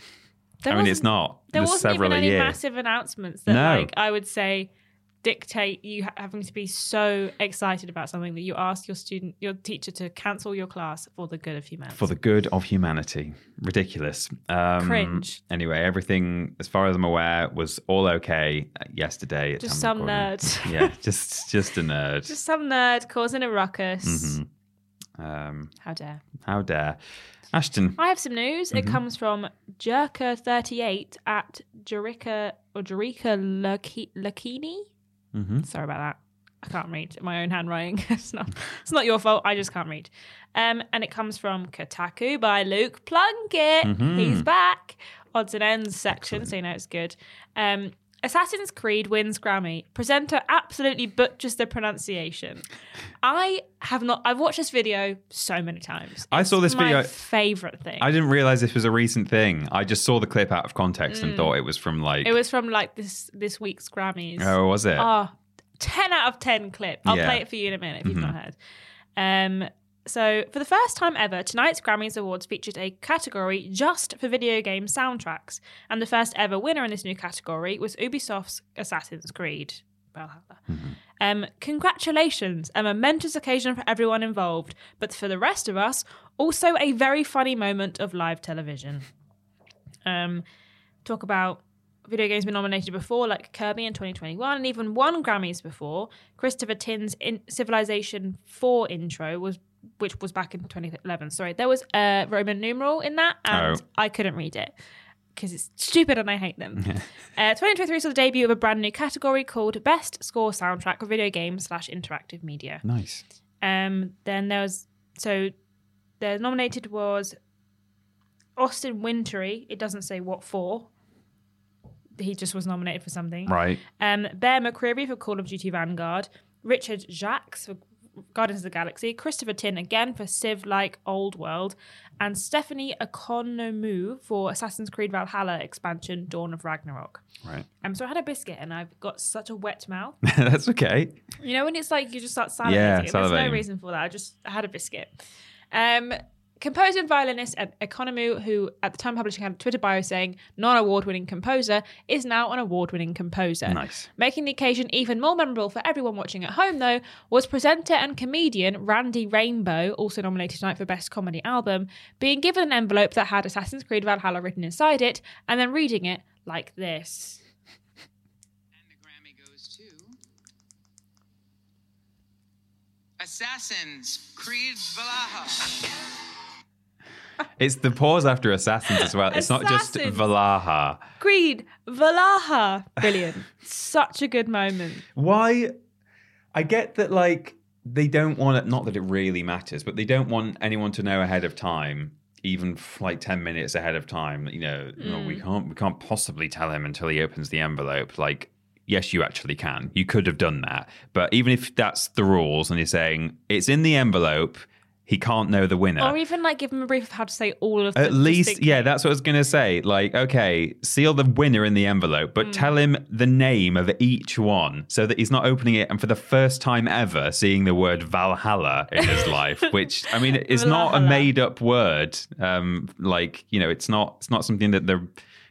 There I mean, it's not. There There's wasn't several even any year. massive announcements that, no. like, I would say dictate you having to be so excited about something that you ask your student, your teacher to cancel your class for the good of humanity. For the good of humanity. Ridiculous. Um, Cringe. Anyway, everything, as far as I'm aware, was all okay yesterday. At just some recording. nerd. Yeah, just just a nerd. Just some nerd causing a ruckus. Mm-hmm. Um, how dare. How dare. Ashton. I have some news. Mm-hmm. It comes from Jerker thirty-eight at Jerica or Jerica Lucchini. Mm-hmm. Sorry about that. I can't read my own handwriting. it's not It's not your fault. I just can't read. Um, and it comes from Kotaku by Luke Plunkett. Mm-hmm. He's back. Odds and ends section, Excellent. so you know it's good. Um, Assassin's Creed wins Grammy. Presenter absolutely butchers the pronunciation. I have not... I've watched this video so many times. It's I saw this video... my favourite thing. I didn't realise this was a recent thing. I just saw the clip out of context mm. and thought it was from like... It was from like this this week's Grammys. Oh, was it? Oh, ten out of ten clip. I'll yeah. play it for you in a minute if you've mm-hmm. not heard. Um, so, for the first time ever, tonight's Grammys Awards featured a category just for video game soundtracks, and the first ever winner in this new category was Ubisoft's Assassin's Creed. Valhalla. Mm-hmm. Um, congratulations, a momentous occasion for everyone involved, but for the rest of us, also a very funny moment of live television. Um, talk about video games been nominated before, like Kirby in twenty twenty-one, and even won Grammys before. Christopher Tin's in Civilization four intro was which was back in twenty eleven. Sorry, there was a Roman numeral in that and oh. I couldn't read it because it's stupid and I hate them. uh, twenty twenty-three saw the debut of a brand new category called Best Score Soundtrack for Video Games slash Interactive Media. Nice. Um, then there was, so the nominated was Austin Wintory. It doesn't say what for. He just was nominated for something. Right. Um, Bear McCreary for Call of Duty Vanguard. Richard Jacques for Guardians of the Galaxy, Christopher Tin again for Civ Like Old World, and Stephanie Economou for Assassin's Creed Valhalla expansion Dawn of Ragnarok. Right. Um, so I had a biscuit and I've got such a wet mouth. That's okay. You know when it's like you just start salivating? Yeah, salivating. There's no reason for that. I just I had a biscuit. Um, composer and violinist Economou, who at the time publishing had a Twitter bio saying non-award-winning composer, is now an award-winning composer. Nice. Making the occasion even more memorable for everyone watching at home, though, was presenter and comedian Randy Rainbow, also nominated tonight for Best Comedy Album, being given an envelope that had Assassin's Creed Valhalla written inside it and then reading it like this. And the Grammy goes to... Assassin's Creed Valhalla. It's the pause after Assassins as well. It's Assassin. Not just Valhalla. Creed, Valhalla. Brilliant. Such a good moment. Why? I get that, like, they don't want it, not that it really matters, but they don't want anyone to know ahead of time, even like ten minutes ahead of time, you know, mm. oh, we can't we can't possibly tell him until he opens the envelope. Like, yes, you actually can. You could have done that. But even if that's the rules and you're saying it's in the envelope, he can't know the winner. Or even like give him a brief of how to say all of the... At least, yeah, that's what I was going to say. Like, okay, seal the winner in the envelope, but mm. tell him the name of each one so that he's not opening it and for the first time ever seeing the word Valhalla in his life, which, I mean, it's not a made-up word. Um, like, you know, it's not it's not something that the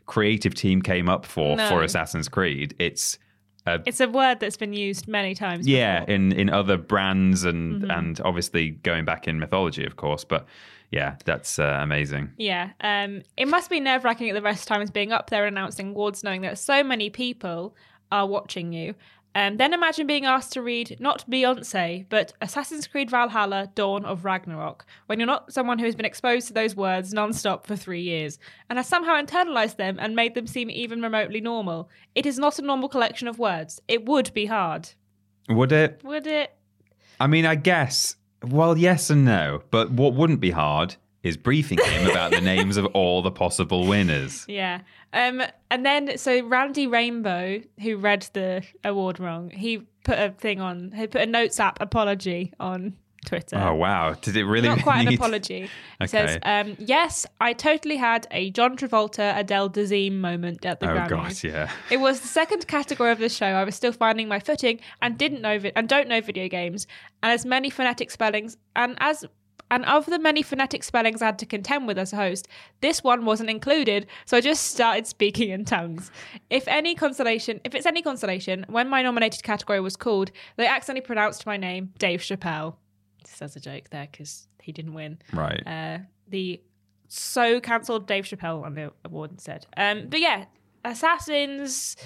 creative team came up for no. for Assassin's Creed. It's... Uh, it's a word that's been used many times before. Yeah, in, in other brands and, mm-hmm. and obviously going back in mythology, of course. But yeah, that's uh, amazing. Yeah. Um, it must be nerve-wracking at the rest of times being up there announcing awards, knowing that so many people are watching you. Um, then imagine being asked to read, not Beyonce, but Assassin's Creed Valhalla, Dawn of Ragnarok, when you're not someone who has been exposed to those words non-stop for three years, and has somehow internalised them and made them seem even remotely normal. It is not a normal collection of words. It would be hard. Would it? Would it? I mean, I guess, well, yes and no, but what wouldn't be hard is briefing him about the names of all the possible winners. Yeah. Um, and then, so Randy Rainbow, who read the award wrong, he put a thing on, he put a notes app apology on Twitter. Oh, wow. Did it really? Not quite need... an apology. Okay. It says, um, yes, I totally had a John Travolta, Adele Dazeem moment at the oh, Grammys. Oh, gosh, yeah. It was the second category of the show. I was still finding my footing and didn't know vi- and don't know video games, and as many phonetic spellings, and as... And of the many phonetic spellings I had to contend with as a host, this one wasn't included, so I just started speaking in tongues. If any consolation, if it's any consolation, when my nominated category was called, they accidentally pronounced my name, Dave Chappelle. Just as a joke there, because he didn't win. Right. Uh, the so cancelled Dave Chappelle on the award instead. Um, but yeah, Assassin's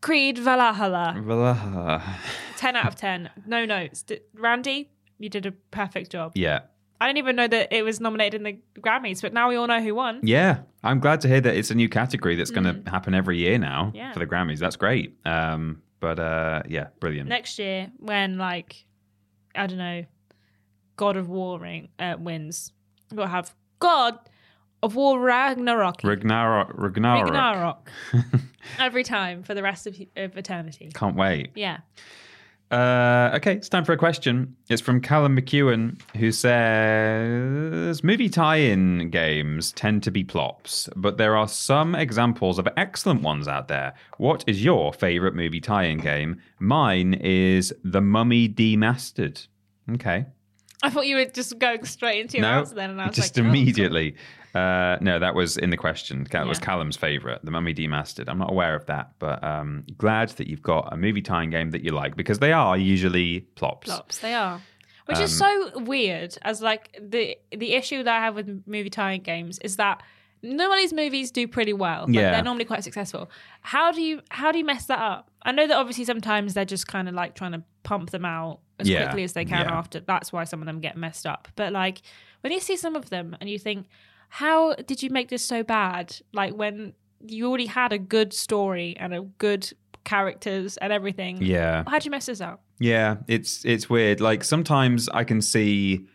Creed Valhalla. Valhalla. ten out of ten. No notes. Did, Randy, you did a perfect job. Yeah. I didn't even know that it was nominated in the Grammys, but now we all know who won. Yeah. I'm glad to hear that it's a new category that's mm. going to happen every year now yeah. for the Grammys. That's great. Um, but uh, yeah, brilliant. Next year when, like, I don't know, God of War ring, uh, wins, we'll have God of War Ragnarok. Ragnarok. Ragnarok. Ragnarok. Every time for the rest of, of eternity. Can't wait. Yeah. Uh, okay, it's time for a question. It's from Callum McEwen, who says, movie tie-in games tend to be plops, but there are some examples of excellent ones out there. What is your favourite movie tie-in game? Mine is The Mummy Demastered. Okay. I thought you were just going straight into your no, answer then. And I was just like, immediately. Oh, cool. uh, no, that was in the question. That yeah. was Callum's favourite, The Mummy Demastered. I'm not aware of that, but um, glad that you've got a movie tie-in game that you like, because they are usually plops. Plops, they are. Which um, is so weird, as like the the issue that I have with movie tie-in games is that none of these movies do pretty well. Like, yeah. They're normally quite successful. How do you how do you mess that up? I know that obviously sometimes they're just kind of like trying to pump them out as yeah. quickly as they can yeah. after. That's why some of them get messed up. But like when you see some of them and you think, how did you make this so bad? Like when you already had a good story and a good characters and everything. Yeah. How'd you mess this up? Yeah, it's it's weird. Like sometimes I can see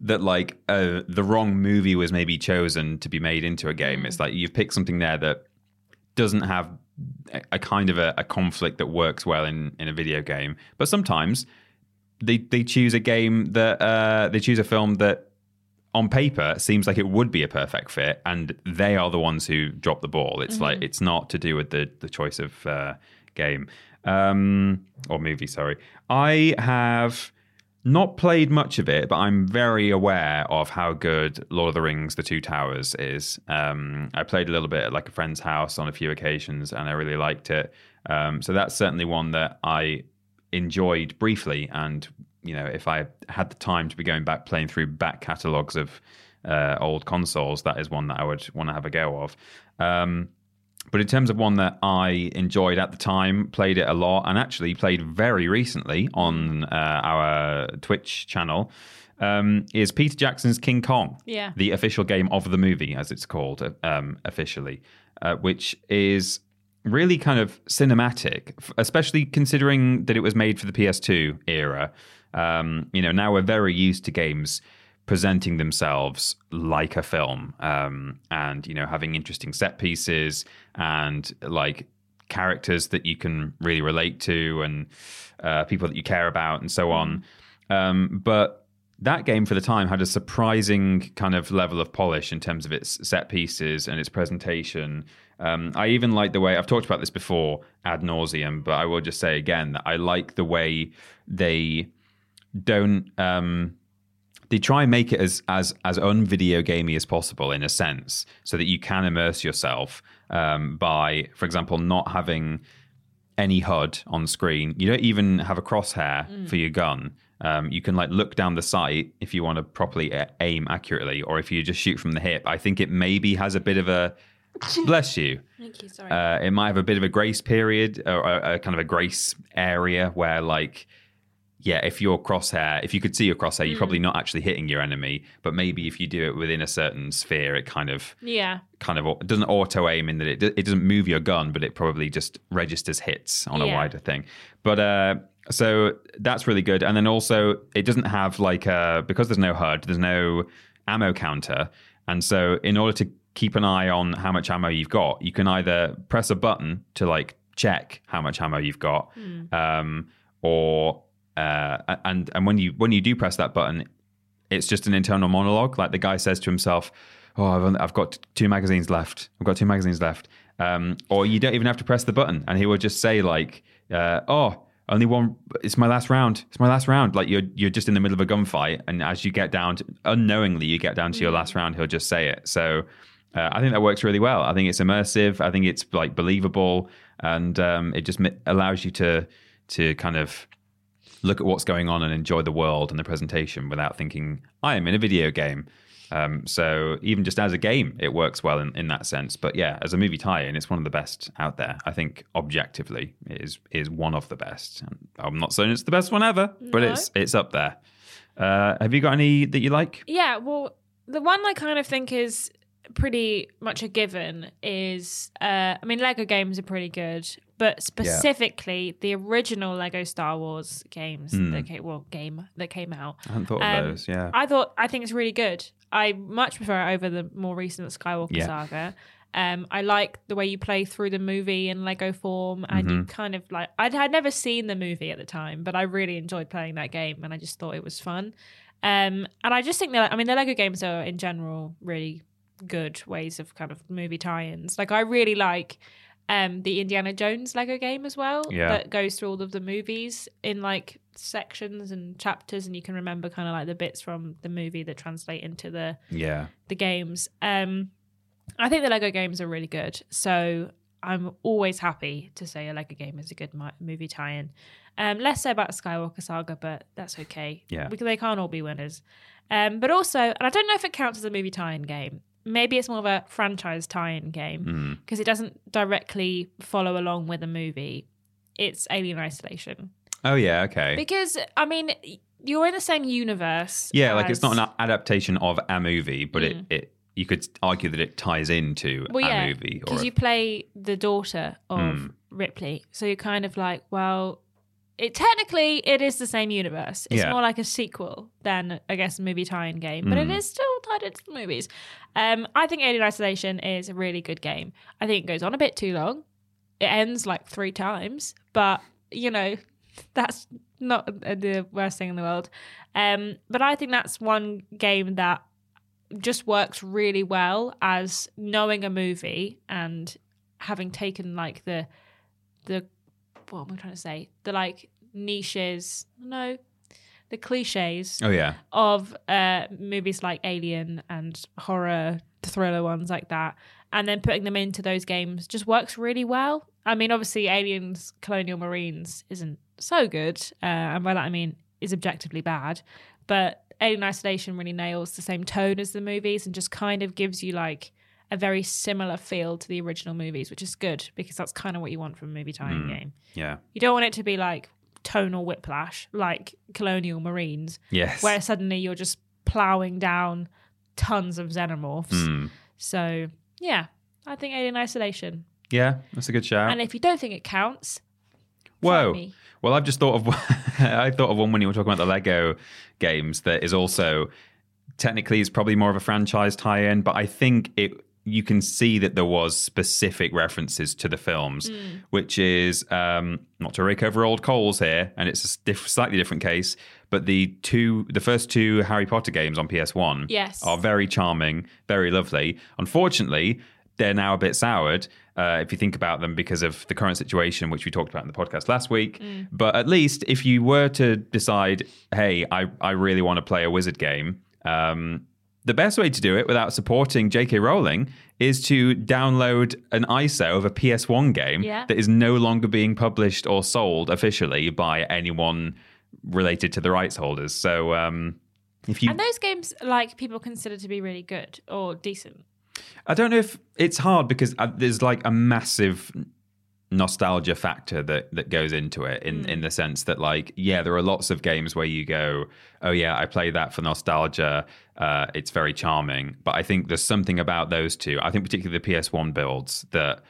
that like uh, the wrong movie was maybe chosen to be made into a game. Mm. It's like you've picked something there that doesn't have a, a kind of a, a conflict that works well in, in a video game. But sometimes they they choose a game that uh, they choose a film that on paper seems like it would be a perfect fit, and they are the ones who drop the ball. It's mm-hmm. like it's not to do with the the choice of uh, game um, or movie. Sorry, I have. Not played much of it, but I'm very aware of how good Lord of the Rings, The Two Towers is. Um, I played a little bit at like a friend's house on a few occasions and I really liked it. Um, so that's certainly one that I enjoyed briefly. And, you know, if I had the time to be going back, playing through back catalogues of uh, old consoles, that is one that I would want to have a go of. Um, but in terms of one that I enjoyed at the time, played it a lot, and actually played very recently on uh, our Twitch channel, um, is Peter Jackson's King Kong, yeah. the official game of the movie, as it's called um, officially, uh, which is really kind of cinematic, especially considering that it was made for the P S two era. Um, you know, now we're very used to games presenting themselves like a film um, and, you know, having interesting set pieces and like characters that you can really relate to and uh, people that you care about and so on. Um, but that game for the time had a surprising kind of level of polish in terms of its set pieces and its presentation. Um, I even like the way, I've talked about this before ad nauseum, but I will just say again that I like the way they don't... Um, They try and make it as as as un-video gamey as possible in a sense, so that you can immerse yourself um, by, for example, not having any H U D on screen. You don't even have a crosshair mm. for your gun. Um, you can like look down the sight if you want to properly aim accurately, or if you just shoot from the hip. I think it maybe has a bit of a Bless you. Thank you, sorry. Uh, it might have a bit of a grace period, or a, a kind of a grace area where, like, yeah, if your crosshair, if you could see your crosshair, mm. you're probably not actually hitting your enemy, but maybe if you do it within a certain sphere, it kind of, yeah, kind of it doesn't auto aim in that it it doesn't move your gun, but it probably just registers hits on yeah. a wider thing. But uh, so that's really good, and then also it doesn't have like a, because there's no H U D, there's no ammo counter, and so in order to keep an eye on how much ammo you've got, you can either press a button to like check how much ammo you've got, mm. um, or uh, and and when you when you do press that button, it's just an internal monologue. Like the guy says to himself, "Oh, I've only, I've got two magazines left. I've got two magazines left." Um, or you don't even have to press the button, and he will just say like, uh, "Oh, only one. It's my last round. It's my last round." Like you're you're just in the middle of a gunfight, and as you get down to, unknowingly, you get down to mm. your last round. He'll just say it. So. Uh, I think that works really well. I think it's immersive. I think it's like believable, and um, it just mi- allows you to to kind of look at what's going on and enjoy the world and the presentation without thinking I am in a video game. Um, so even just as a game, it works well in, in that sense. But yeah, as a movie tie-in, it's one of the best out there. I think objectively, it is is one of the best. I'm not saying it's the best one ever, no. but it's it's up there. Uh, have you got any that you like? Yeah, well, the one I kind of think is pretty much a given is uh I mean Lego games are pretty good, but specifically yeah. the original Lego Star Wars games mm. that came, well game that came out. I hadn't thought um, of those. Yeah, I thought I think it's really good. I much prefer it over the more recent Skywalker yeah. saga. Um, I like the way you play through the movie in Lego form, and mm-hmm. you kind of like I'd had never seen the movie at the time, but I really enjoyed playing that game, and I just thought it was fun. Um, and I just think that I mean the Lego games are in general really good ways of kind of movie tie-ins. Like I really like um the Indiana Jones Lego game as well yeah. that goes through all of the movies in like sections and chapters, and you can remember kind of like the bits from the movie that translate into the yeah the games. um I think the Lego games are really good, so I'm always happy to say a Lego game is a good mi- movie tie-in. Um less so about Skywalker Saga, but that's okay. Yeah, because they can't all be winners. Um but also, and I don't know if it counts as a movie tie-in game, maybe it's more of a franchise tie-in game because mm. it doesn't directly follow along with a movie. It's Alien Isolation. Oh, yeah, okay. Because, I mean, you're in the same universe. Yeah, as... like it's not an adaptation of a movie, but mm. it, it you could argue that it ties into well, a yeah, movie. Because a... you play the daughter of mm. Ripley. So you're kind of like, well, it technically it is the same universe. It's yeah. more like a sequel than, I guess, a movie tie-in game, but mm. it is still tied into the movies. Um, I think Alien Isolation is a really good game. I think it goes on a bit too long. It ends like three times, but, you know, that's not the worst thing in the world. Um, but I think that's one game that just works really well as knowing a movie and having taken like the the... what am I trying to say? The like niches, no, the cliches oh, yeah. of uh, movies like Alien and horror, thriller ones like that, and then putting them into those games just works really well. I mean, obviously Alien's Colonial Marines isn't so good, uh, and by that I mean is objectively bad, but Alien Isolation really nails the same tone as the movies and just kind of gives you like a very similar feel to the original movies, which is good because that's kind of what you want from a movie tie-in mm, game. Yeah, you don't want it to be like tonal whiplash, like Colonial Marines, yes, where suddenly you're just ploughing down tons of xenomorphs. Mm. So yeah, I think Alien Isolation. Yeah, that's a good shout. And if you don't think it counts, whoa. Me. Well, I've just thought of I thought of one when you were talking about the Lego games that is also technically is probably more of a franchise tie-in, but I think it. You can see that there was specific references to the films, mm. which is, um, not to rake over old coals here, and it's a diff- slightly different case, but the two, the first two Harry Potter games on P S one yes. are very charming, very lovely. Unfortunately, they're now a bit soured, uh, if you think about them, because of the current situation, which we talked about in the podcast last week. Mm. But at least if you were to decide, hey, I, I really want to play a wizard game, um, the best way to do it without supporting J K Rowling is to download an I S O of a P S one game yeah. that is no longer being published or sold officially by anyone related to the rights holders. So um, if you... And those games, like, people consider to be really good or decent. I don't know if it's hard because there's like a massive nostalgia factor that that goes into it in, mm. in the sense that like, yeah, there are lots of games where you go, oh yeah, I play that for nostalgia. Uh, it's very charming. But I think there's something about those two. I think particularly the P S one builds that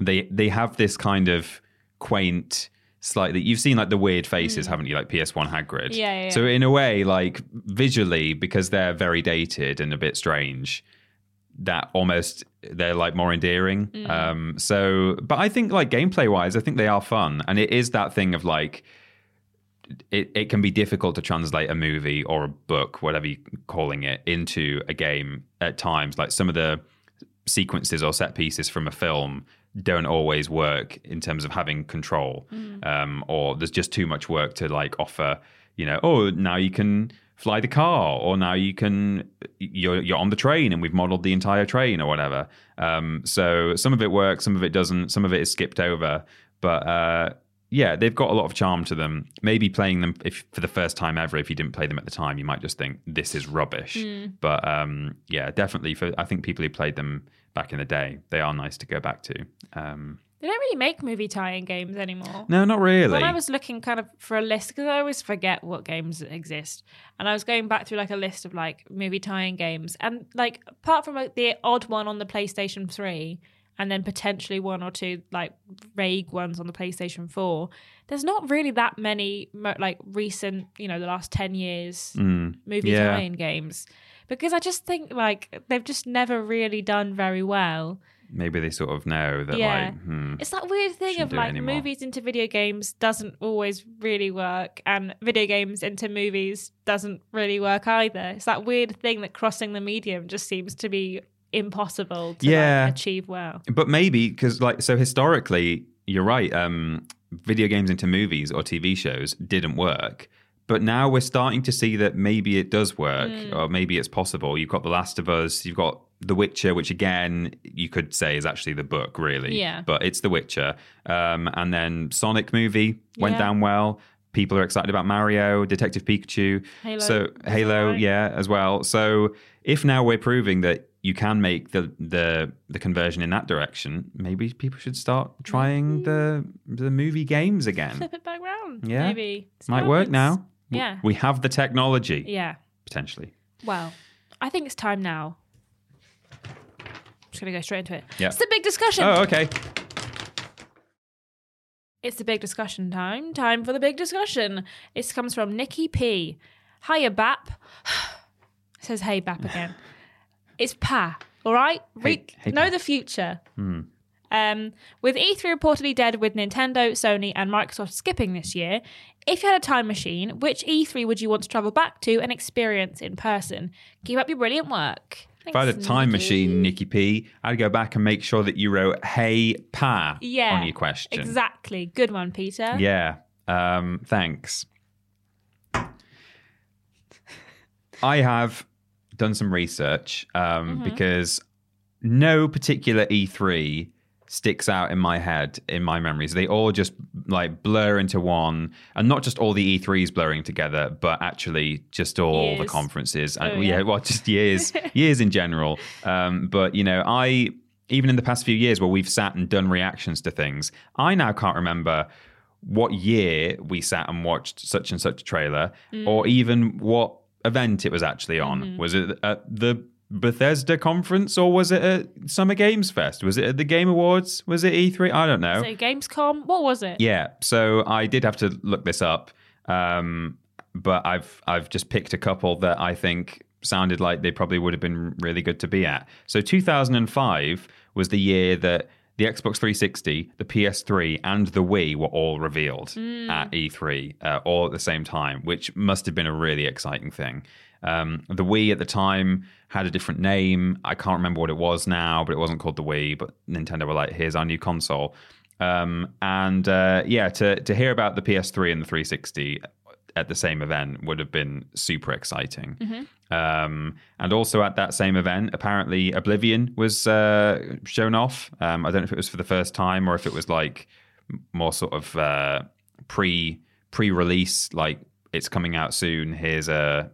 they they have this kind of quaint, slightly, you've seen like the weird faces, mm. haven't you? Like P S one Hagrid. Yeah, yeah, yeah. So in a way, like visually, because they're very dated and a bit strange, that almost they're like more endearing. Mm. Um, so, but I think like gameplay wise, I think they are fun. And it is that thing of like, it, it can be difficult to translate a movie or a book, whatever you're calling it, into a game at times. Like some of the sequences or set pieces from a film don't always work in terms of having control. Mm. Um, or there's just too much work to like offer, you know, oh, now you can fly the car, or now you can you're you're on the train and we've modeled the entire train or whatever. Um, so some of it works, some of it doesn't, some of it is skipped over. But uh, yeah, they've got a lot of charm to them. Maybe playing them if for the first time ever, if you didn't play them at the time, you might just think this is rubbish. Mm. But um, yeah, definitely for I think people who played them back in the day, they are nice to go back to. Um, They don't really make movie tie-in games anymore. No, not really. When I was looking kind of for a list, because I always forget what games exist, and I was going back through like a list of like movie tie-in games, and like apart from like, the odd one on the PlayStation three, and then potentially one or two like vague ones on the PlayStation four, there's not really that many like recent, you know, the last ten years mm, movie yeah. tie-in games, because I just think like they've just never really done very well. Maybe they sort of know that, yeah. like, hmm, it's that weird thing of like movies into video games doesn't always really work, and video games into movies doesn't really work either. It's that weird thing that crossing the medium just seems to be impossible to yeah. like, achieve well. But maybe because, like, so historically, you're right, um, video games into movies or T V shows didn't work. But now we're starting to see that maybe it does work, mm. or maybe it's possible. You've got The Last of Us, you've got The Witcher, which again you could say is actually the book, really. Yeah. But it's The Witcher, um, and then Sonic movie went yeah. down well. People are excited about Mario, Detective Pikachu, Halo. So Halo, right? yeah, as well. So if now we're proving that you can make the the the conversion in that direction, maybe people should start trying the the movie games again. Flip it back round, yeah. Maybe it's might work now. Yeah, we have the technology. Yeah, potentially. Well, I think it's time now. I'm just going to go straight into it. Yeah. It's the big discussion. Oh, okay. It's the big discussion time. Time for the big discussion. This comes from Nikki P. Hiya, Bap. It says, hey, Bap again. It's Pa, all right? Re- hey, hey, know pa. The future. Mm. Um, with E three reportedly dead, with Nintendo, Sony, and Microsoft skipping this year, if you had a time machine, which E three would you want to travel back to and experience in person? Keep up your brilliant work. Thanks, if I had a time Nikki. machine, Nikki P, I'd go back and make sure that you wrote, hey, Pa, yeah, on your question. Exactly. Good one, Peter. Yeah. Um, thanks. I have done some research um, mm-hmm. because no particular E three sticks out in my head, in my memories. They all just like blur into one, and not just all the E threes blurring together, but actually just all years. The conferences and oh, yeah. yeah, well, just years, years in general. Um, but you know, I even in the past few years where we've sat and done reactions to things, I now can't remember what year we sat and watched such and such a trailer, mm. or even what event it was actually on. Mm-hmm. Was it at the Bethesda conference, or was it at Summer Games Fest? Was it at the Game Awards? Was it E three? I don't know. So Gamescom? What was it? Yeah. So I did have to look this up, um, but I've I've just picked a couple that I think sounded like they probably would have been really good to be at. So two thousand five was the year that the Xbox three sixty, the P S three, and the Wii were all revealed mm. at E three, uh, all at the same time, which must have been a really exciting thing. Um, the Wii at the time had a different name. I can't remember what it was now, but it wasn't called the Wii. But Nintendo were like, here's our new console. Um, and uh, yeah, to to hear about the P S three and the three sixty at the same event would have been super exciting. Mm-hmm. Um, and also at that same event, apparently Oblivion was uh, shown off. Um, I don't know if it was for the first time or if it was like more sort of uh, pre, pre-release, like it's coming out soon, here's a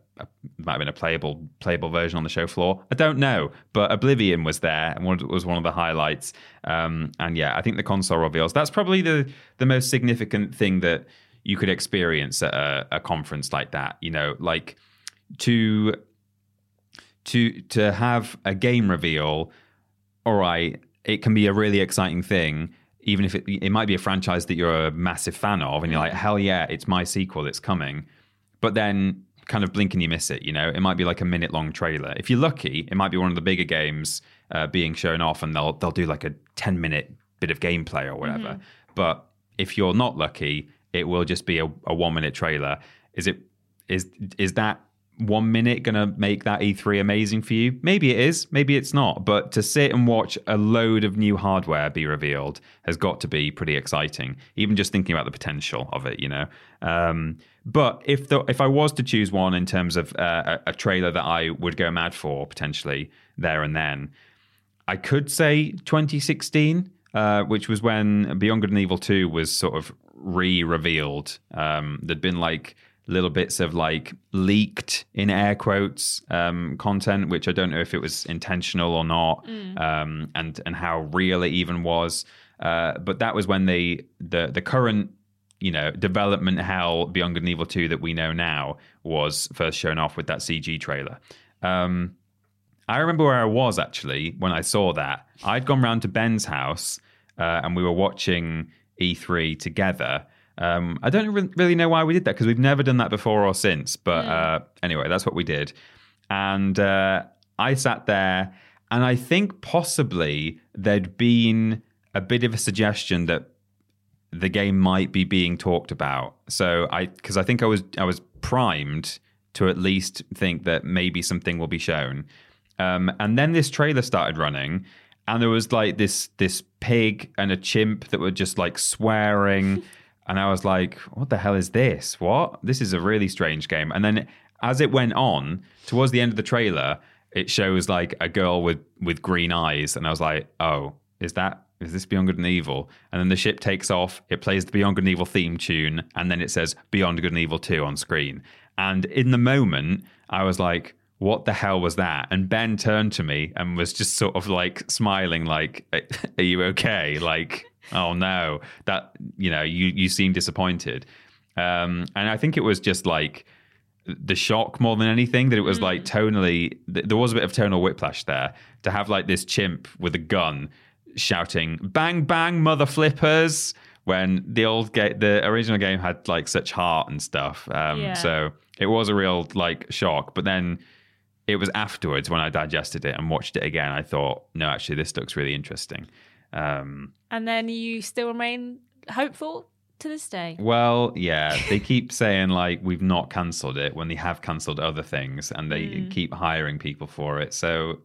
might have been a playable playable version on the show floor. I don't know, but Oblivion was there and was one of the highlights. Um, and yeah, I think the console reveals, that's probably the the most significant thing that you could experience at a, a conference like that. You know, like to to to have a game reveal. All right, it can be a really exciting thing. Even if it, it might be a franchise that you're a massive fan of and you're like, hell yeah, it's my sequel, it's coming. But then kind of blink and you miss it, you know? It might be like a minute-long trailer. If you're lucky, it might be one of the bigger games uh, being shown off and they'll they'll do like a ten-minute bit of gameplay or whatever. Mm-hmm. But if you're not lucky, it will just be a, a one-minute trailer. Is it is is that one minute going to make that E three amazing for you? Maybe it is, maybe it's not. But to sit and watch a load of new hardware be revealed has got to be pretty exciting, even just thinking about the potential of it, you know. Um, but if the, if I was to choose one in terms of uh, a, a trailer that I would go mad for potentially there and then, I could say twenty sixteen, uh, which was when Beyond Good and Evil two was sort of re-revealed. Um, there'd been like little bits of like leaked in air quotes um, content, which I don't know if it was intentional or not, mm. um, and and how real it even was. Uh, but that was when they the the current you know development hell Beyond Good and Evil two that we know now was first shown off with that C G trailer. Um, I remember where I was actually when I saw that. I'd gone round to Ben's house uh, and we were watching E three together. Um, I don't re- really know why we did that because we've never done that before or since. But yeah. uh, anyway, that's what we did. And uh, I sat there and I think possibly there'd been a bit of a suggestion that the game might be being talked about. So I because I think I was I was primed to at least think that maybe something will be shown. Um, and then this trailer started running. And there was like this this pig and a chimp that were just like swearing. And I was like, what the hell is this? What? This is a really strange game. And then as it went on, towards the end of the trailer, it shows like a girl with, with green eyes. And I was like, oh, is that, is this Beyond Good and Evil? And then the ship takes off, it plays the Beyond Good and Evil theme tune, and then it says Beyond Good and Evil two on screen. And in the moment, I was like, what the hell was that? And Ben turned to me and was just sort of like smiling, like, are you okay? Like, oh no, that, you know, you, you seem disappointed. Um, and I think it was just like the shock more than anything that it was mm. like tonally, th- there was a bit of tonal whiplash there to have like this chimp with a gun shouting, bang, bang, mother flippers, when the old game, the original game had like such heart and stuff. Um, yeah. So it was a real like shock, but then it was afterwards when I digested it and watched it again, I thought, no, actually this looks really interesting. Um, and then you still remain hopeful to this day? Well, yeah, they keep saying like we've not cancelled it when they have cancelled other things and they mm. keep hiring people for it. So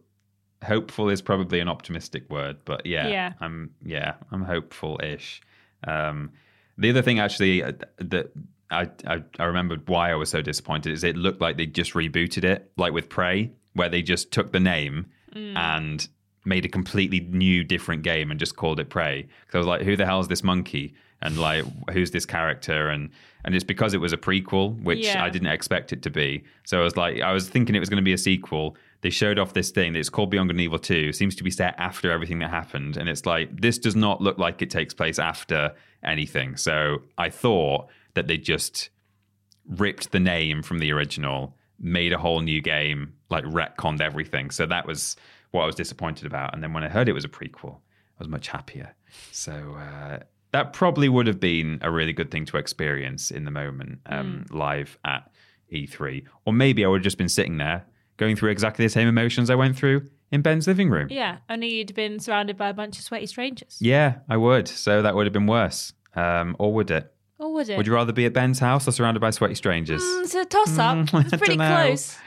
hopeful is probably an optimistic word, but yeah, yeah. I'm yeah, I'm hopeful-ish. Um, the other thing actually that I, I, I remembered why I was so disappointed is it looked like they just rebooted it, like with Prey, where they just took the name mm. and made a completely new, different game and just called it Prey. Because I was like, who the hell is this monkey? And like, who's this character? And and it's because it was a prequel, which yeah. I didn't expect it to be. So I was like, I was thinking it was going to be a sequel. They showed off this thing that's called Beyond Good and Evil two. Seems to be set after everything that happened. And it's like, this does not look like it takes place after anything. So I thought that they just ripped the name from the original, made a whole new game, like retconned everything. So that was what I was disappointed about, and then when I heard it was a prequel, I was much happier. So uh, that probably would have been a really good thing to experience in the moment, um, mm. live at E three, or maybe I would have just been sitting there going through exactly the same emotions I went through in Ben's living room. Yeah, only you'd been surrounded by a bunch of sweaty strangers. Yeah, I would. So that would have been worse, um, or would it? Or would it? Would you rather be at Ben's house or surrounded by sweaty strangers? Mm, it's a toss-up. Mm, it's pretty close.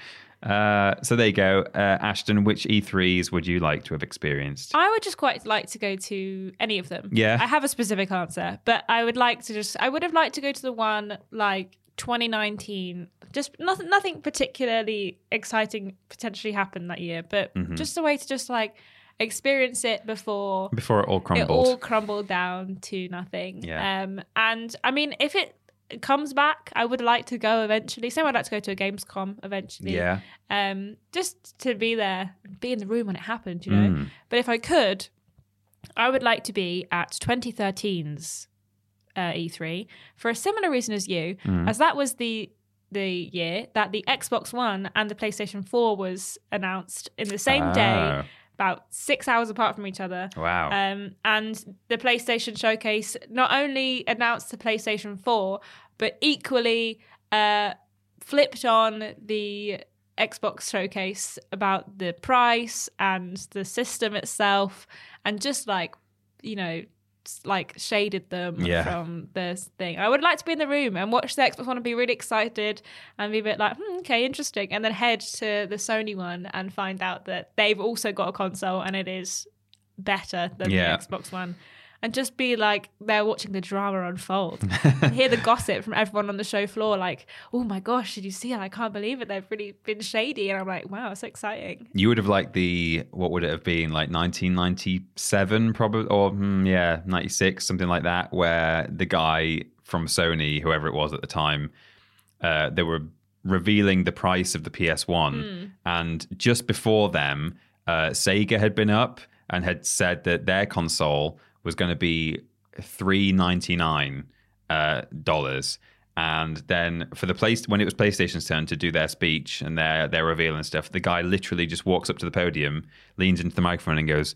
Uh, so there you go. Uh, Ashton, which E threes would you like to have experienced? I would just quite like to go to any of them. Yeah. I have a specific answer, but I would like to just, I would have liked to go to the one like twenty nineteen. Just nothing, nothing particularly exciting potentially happened that year, but mm-hmm. just a way to just like experience it before. Before it all crumbled. It all crumbled down to nothing. Yeah. Um, and I mean, if it, comes back. I would like to go eventually. So I'd like to go to a Gamescom eventually. Yeah. Um, just to be there, be in the room when it happened, you know. Mm. But if I could, I would like to be at twenty thirteen's uh, E three for a similar reason as you, mm. as that was the the year that the Xbox One and the PlayStation four was announced in the same oh. day, about six hours apart from each other. Wow. Um, and the PlayStation Showcase not only announced the PlayStation four, but equally uh, flipped on the Xbox Showcase about the price and the system itself, and just like, you know, like shaded them yeah. from this thing. I would like to be in the room and watch the Xbox One and be really excited and be a bit like, hmm, okay, interesting, and then head to the Sony one and find out that they've also got a console and it is better than yeah. the Xbox One, and just be like they're watching the drama unfold and hear the gossip from everyone on the show floor, like, oh my gosh, did you see it? I can't believe it. They've really been shady. And I'm like, wow, it's so exciting. You would have liked the, what would it have been, like nineteen ninety-seven probably, or mm, yeah, ninety-six, something like that, where the guy from Sony, whoever it was at the time, uh, they were revealing the price of the P S one. Mm. And just before them, uh, Sega had been up and had said that their console was going to be three hundred ninety-nine dollars, uh, dollars. And then for the place, when it was PlayStation's turn to do their speech and their their reveal and stuff, the guy literally just walks up to the podium, leans into the microphone and goes,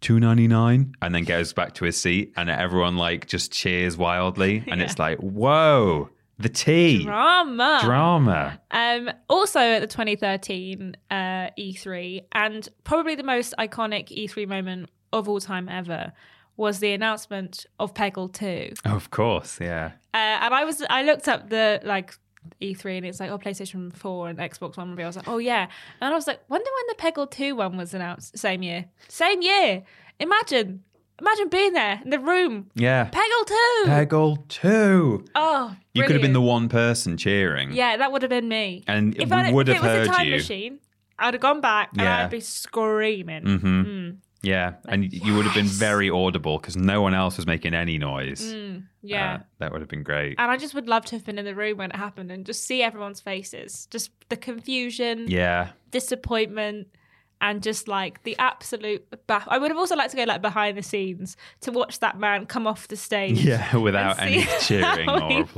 two hundred ninety-nine dollars, and then goes back to his seat, and everyone like just cheers wildly. And yeah. it's like, whoa, the tea. Drama. Drama. Um, also at the twenty thirteen uh, E three, and probably the most iconic E three moment of all time ever, was the announcement of Peggle two. Oh, of course, yeah. Uh, and I was, I looked up the like E three, and it's like, oh, PlayStation four and Xbox One reveal. I was like, oh yeah. And I was like, wonder when the Peggle two one was announced. Same year. Same year. Imagine, imagine being there in the room. Yeah. Peggle two. Peggle two. Oh, brilliant. You could have been the one person cheering. Yeah, that would have been me. And if we would have heard you. If it was a time you. machine, I'd have gone back yeah. and I'd be screaming. Mm-hmm. Mm. Yeah, and like, you would have been very audible because no one else was making any noise. Mm, yeah. Uh, that would have been great. And I just would love to have been in the room when it happened and just see everyone's faces. Just the confusion, yeah, disappointment, and just like the absolute... Baff- I would have also liked to go like behind the scenes to watch that man come off the stage. Yeah, without any cheering or applause.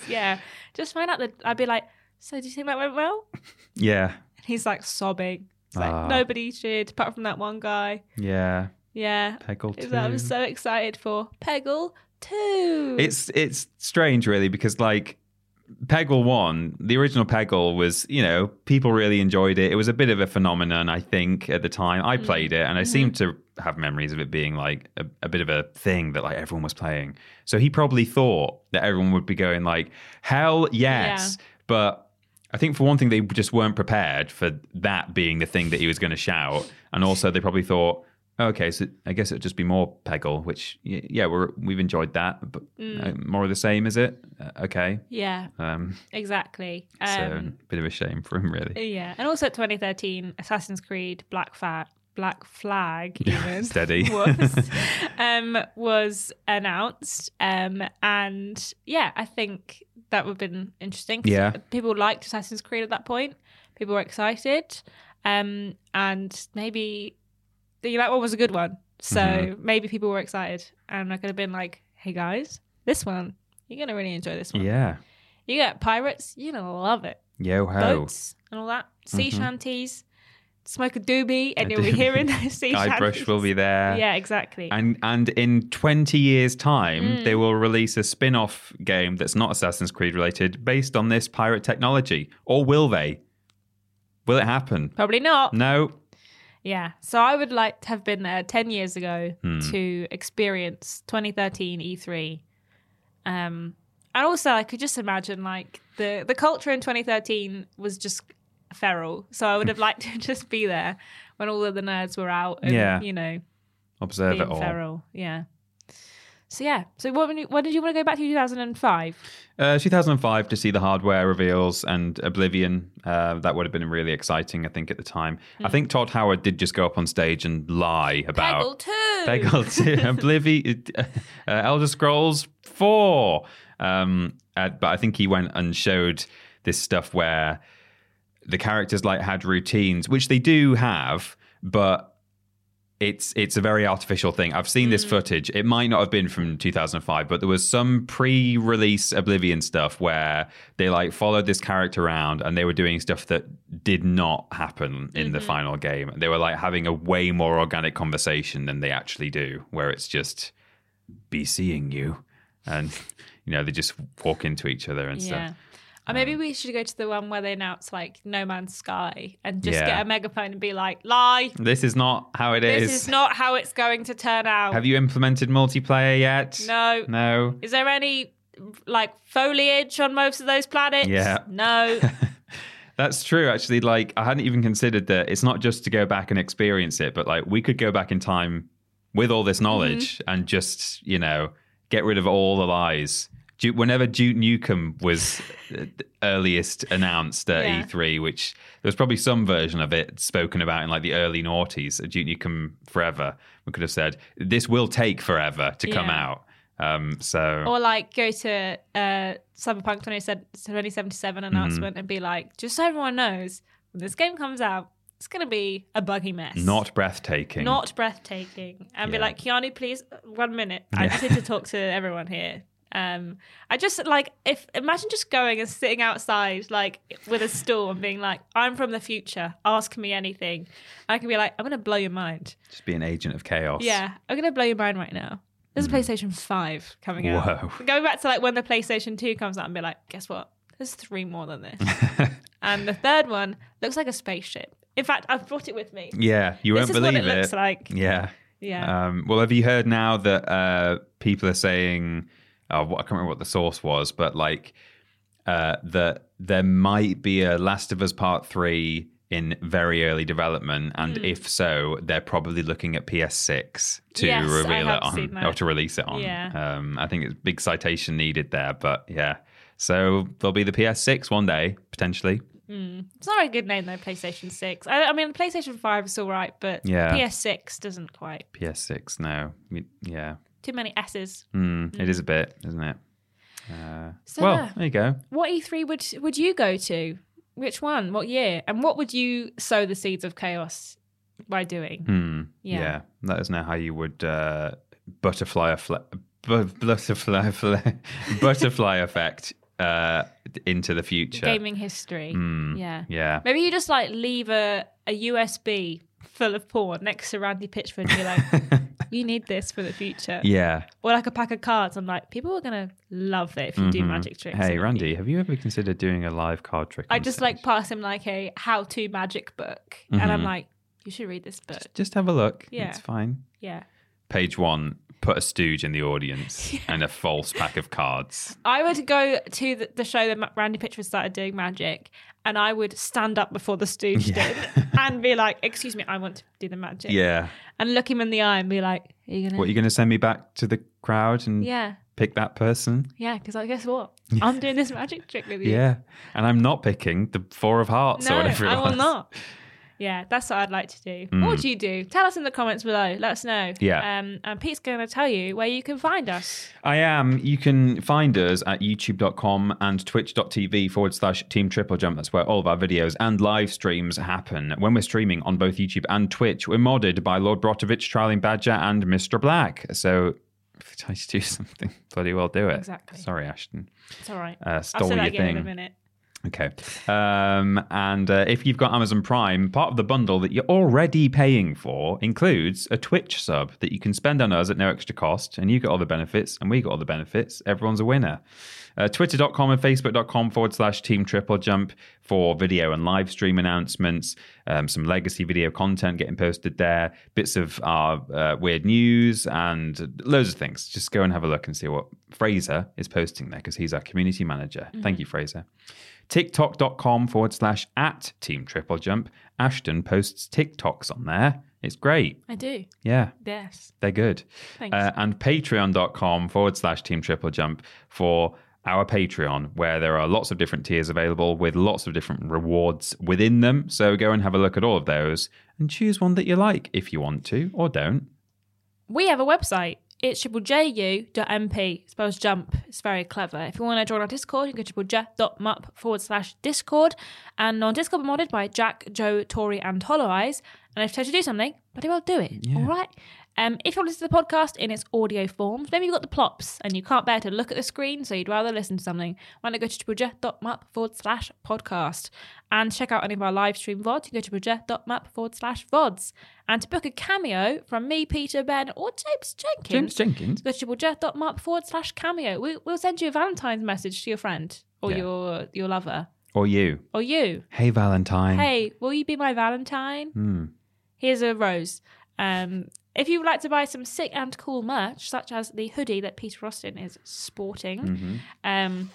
Feels. Yeah, just find out that... I'd be like, so do you think that went well? Yeah. And he's like sobbing. It's like uh, nobody cheered apart from that one guy. Yeah. Yeah. Peggle two. I was so excited for Peggle two. It's it's strange really, because like Peggle one, the original Peggle was, you know, people really enjoyed it. It was a bit of a phenomenon, I think, at the time. I played it and I mm-hmm. seem to have memories of it being like a, a bit of a thing that like everyone was playing. So he probably thought that everyone would be going like, hell yes. Yeah. But I think for one thing, they just weren't prepared for that being the thing that he was going to shout. And also they probably thought, oh, okay, so I guess it'd just be more Peggle, which, yeah, we're, we've enjoyed that, but mm. more of the same, is it? Uh, okay. Yeah, um, exactly. Um, so a bit of a shame for him, really. Yeah. And also twenty thirteen, Assassin's Creed, Black Fat, Black Flag even Steady. was, um, was announced. Um, and yeah, I think... that would have been interesting. Yeah. People liked Assassin's Creed at that point. People were excited. Um, and maybe the, that one was a good one. So mm-hmm. maybe people were excited. And I could have been like, hey guys, this one, you're going to really enjoy this one. Yeah. You get pirates, you're going to love it. Yo ho. Boats and all that. Sea mm-hmm. shanties. Smoke a doobie and you'll be hearing those sea shanties. Guybrush will be there. Yeah, exactly. And and in twenty years' time, mm. they will release a spin-off game that's not Assassin's Creed related based on this pirate technology. Or will they? Will it happen? Probably not. No. Yeah. So I would like to have been there ten years ago mm. to experience twenty thirteen E three. Um, and also I could just imagine like the, the culture in twenty thirteen was just... feral, so I would have liked to just be there when all of the nerds were out and yeah. you know, observe being it all. Feral, yeah. So yeah, so what when did you want to go back to two thousand five? Uh, two thousand five to see the hardware reveals and Oblivion. Uh, that would have been really exciting, I think, at the time. Mm. I think Todd Howard did just go up on stage and lie about Peggle two, Peggle two, Oblivion, uh, Elder Scrolls four. Um, uh, but I think he went and showed this stuff where the characters like had routines, which they do have, but it's it's a very artificial thing. I've seen this footage. It might not have been from two thousand five, but there was some pre-release Oblivion stuff where they like followed this character around and they were doing stuff that did not happen in mm-hmm. the final game. They were like having a way more organic conversation than they actually do, where it's just be seeing you, and you know, they just walk into each other and yeah. stuff. Or maybe we should go to the one where they announce like No Man's Sky and just yeah. get a megaphone and be like, lie. This is not how it is. This is not how it's going to turn out. Have you implemented multiplayer yet? No. No. Is there any like foliage on most of those planets? Yeah. No. That's true, actually. Like, I hadn't even considered that it's not just to go back and experience it, but like we could go back in time with all this knowledge mm-hmm. and just, you know, get rid of all the lies. Whenever Duke Nukem was earliest announced at yeah. E three, which there was probably some version of it spoken about in like the early noughties, Duke Nukem Forever, we could have said, this will take forever to yeah. come out. Um, so Or like go to uh, Cyberpunk twenty seventy-seven announcement mm-hmm. and be like, just so everyone knows, when this game comes out, it's going to be a buggy mess. Not breathtaking. Not breathtaking. And yeah. be like, Keanu, please, one minute. I yeah. just need to talk to everyone here. Um, I just like if imagine just going and sitting outside like with a stool and being like, I'm from the future, ask me anything. I can be like, I'm gonna blow your mind. Just be an agent of chaos. Yeah, I'm gonna blow your mind right now. There's mm. a PlayStation five coming Whoa. out. Going back to like when the PlayStation two comes out and be like, guess what? There's three more than this. And the third one looks like a spaceship. In fact, I've brought it with me. Yeah, you won't believe it. This is what it looks like. Yeah. Yeah. Um, well, have you heard now that uh, people are saying Uh, I can't remember what the source was, but like uh, that there might be a Last of Us Part three in very early development, and mm. if so, they're probably looking at P S six to yes, reveal it on or to release it on. Yeah. Um, I think it's a big citation needed there, but yeah. So there'll be the P S six one day potentially. Mm. It's not a good name though, PlayStation six. I, I mean, PlayStation five is all right, but yeah. P S six doesn't quite. P S six, no, yeah. Too many S's. Mm, mm. It is a bit, isn't it? Uh, so, well, there you go. What E three would would you go to? Which one? What year? And what would you sow the seeds of chaos by doing? Mm, yeah. yeah. Let us know how you would uh, butterfly, affle- bu- butterfly, butterfly effect uh, into the future. Gaming history. Mm, yeah. Yeah. Maybe you just like leave a, a U S B full of porn next to Randy Pitchford and be like, you need this for the future. Yeah. Or like a pack of cards. I'm like, people are going to love it if you mm-hmm. do magic tricks. Hey, Randy, have you ever considered doing a live card trick? I just stage? like pass him like a how-to magic book. Mm-hmm. And I'm like, you should read this book. Just, just have a look. Yeah. It's fine. Yeah. Page one, put a stooge in the audience yeah. and a false pack of cards. I would go to the, the show that Randy Pitchford started doing magic, and I would stand up before the stooge yeah. did and be like, excuse me, I want to do the magic. Yeah. And look him in the eye and be like, are you going to... What, are you going to send me back to the crowd and yeah. pick that person? Yeah, because I guess what? I'm doing this magic trick with you. Yeah, and I'm not picking the four of hearts no, or whatever it was. No, I will not. Yeah, that's what I'd like to do. Mm. What would you do? Tell us in the comments below. Let us know. Yeah. Um, and Pete's going to tell you where you can find us. I am. You can find us at youtube dot com and twitch dot t v forward slash Team Triple Jump. That's where all of our videos and live streams happen. When we're streaming on both YouTube and Twitch, we're modded by Lord Brotovich, Trialing Badger, and Mister Black. So if I tell you to do something, bloody well do it. Exactly. Sorry, Ashton. It's all right. Uh, stole I'll say that again thing. in a minute. Okay. Um, and uh, if you've got Amazon Prime, part of the bundle that you're already paying for includes a Twitch sub that you can spend on us at no extra cost, and you get all the benefits and we get all the benefits. Everyone's a winner. Uh, Twitter dot com and Facebook dot com forward slash Team Triple Jump for video and live stream announcements, um, some legacy video content getting posted there, bits of our uh, weird news and loads of things. Just go and have a look and see what Fraser is posting there, because he's our community manager. Mm-hmm. Thank you, Fraser. TikTok dot com forward slash at Team Triple Jump. Ashton posts TikToks on there. It's great. I do. Yeah. Yes. They're good. Thanks. Uh, and patreon dot com forward slash Team Triple Jump for our Patreon, where there are lots of different tiers available with lots of different rewards within them. So go and have a look at all of those and choose one that you like if you want to, or don't. We have a website. It's triple j u dot m p, spells jump. It's very clever. If you want to join our Discord, you can go to triple j dot m up forward slash Discord. And on Discord, we're modded by Jack, Joe, Tori, and Hollow Eyes. And if you tell you to do something, bloody well do it. Yeah. All right. Um, if you want to listen to the podcast in its audio forms, maybe you've got the plops and you can't bear to look at the screen, so you'd rather listen to something. Why not go to triple j dot map forward slash podcast and check out any of our live stream V O Ds? You can go to triple j dot map forward slash V O Ds. And to book a cameo from me, Peter, Ben, or James Jenkins, James Jenkins. go to triple j dot map forward slash cameo. We, we'll send you a Valentine's message to your friend or yeah. your, your lover. Or you. Or you. Hey, Valentine. Hey, will you be my Valentine? Hmm. Here's a rose. Um, if you would like to buy some sick and cool merch, such as the hoodie that Peter Austin is sporting, mm-hmm. um,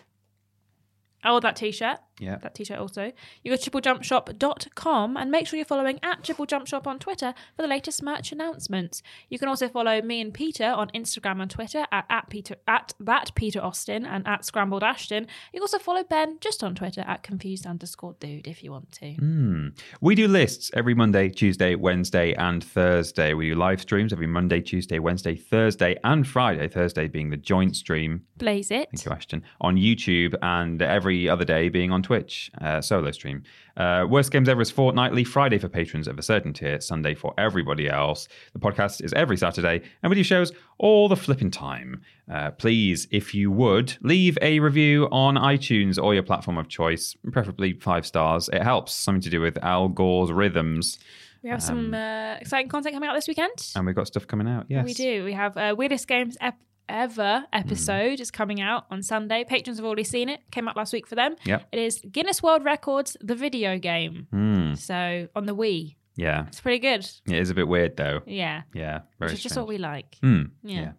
or that t-shirt, yeah, that t-shirt also, you go to triple jump shop dot com and make sure you're following at triple jump shop on Twitter for the latest merch announcements. You can also follow me and Peter on Instagram and Twitter at, at, Peter, at that Peter Austin and at Scrambled Ashton. You can also follow Ben just on Twitter at confused underscore dude if you want to. Mm. We do lists every Monday, Tuesday, Wednesday and Thursday. We do live streams every Monday, Tuesday, Wednesday, Thursday and Friday. Thursday being the joint stream. Blaze it. Thank you, Ashton. On YouTube and every other day being on Twitch, uh, solo stream. Uh, Worst Games Ever is fortnightly, Friday for patrons of a certain tier, Sunday for everybody else. The podcast is every Saturday, and we do shows all the flipping time. Uh, please, if you would, leave a review on iTunes or your platform of choice, preferably five stars. It helps. Something to do with Al Gore's rhythms. We have um, some uh, exciting content coming out this weekend. And we've got stuff coming out, yes. We do. We have uh, Weirdest Games Ever. Ever episode mm. is coming out on Sunday. Patrons have already seen it. Came out last week for them. Yep. It is Guinness World Records, the video game. Mm. So on the Wii. Yeah. It's pretty good. It is a bit weird though. Yeah. Yeah. Very Which is strange. Just what we like. Mm. Yeah. yeah.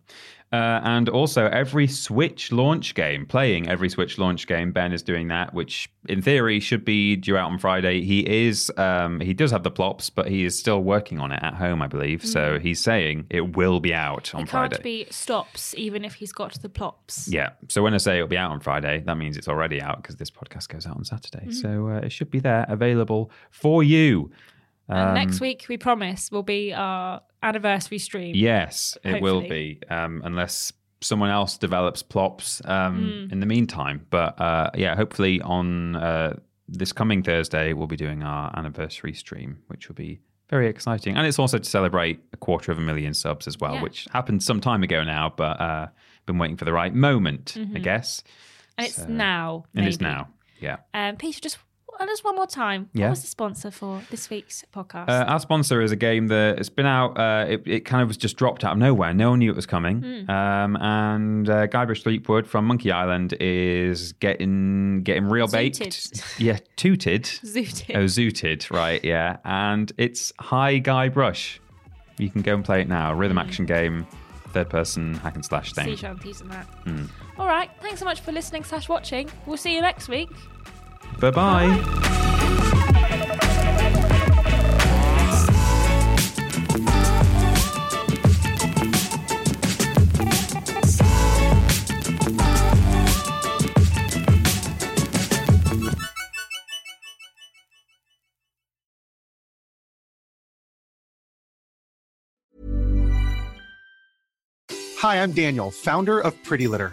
Uh, and also every Switch launch game, playing every Switch launch game, Ben is doing that, which in theory should be due out on Friday. He is, um, he does have the plops, but he is still working on it at home, I believe. Mm. So he's saying it will be out on it Friday. It can't be stops even if he's got the plops. Yeah. So when I say it'll be out on Friday, that means it's already out because this podcast goes out on Saturday. Mm. So uh, it should be there available for you. And um, next week, we promise, will be our anniversary stream. Yes, hopefully. It will be, um, unless someone else develops plops um, mm. in the meantime. But uh, yeah, hopefully on uh, this coming Thursday, we'll be doing our anniversary stream, which will be very exciting. And it's also to celebrate a quarter of a million subs as well, yeah. which happened some time ago now, but uh, been waiting for the right moment, mm-hmm. I guess. And so, it's now, maybe. It is now, yeah. Um, Peter, just... And just one more time, yeah. what was the sponsor for this week's podcast? Uh, our sponsor is a game that it's been out, uh, it, it kind of was just dropped out of nowhere. No one knew it was coming. Mm. Um, and uh, Guybrush Threepwood from Monkey Island is getting getting real zooted. baked. Yeah, tooted. Zooted. Oh, zooted, right, yeah. And it's Hi Guybrush. You can go and play it now. Rhythm mm. action game, third person hack and slash thing. Sea shanties and that. Mm. All right, thanks so much for listening slash watching. We'll see you next week. Bye-bye. Bye. Hi, I'm Daniel, founder of Pretty Litter.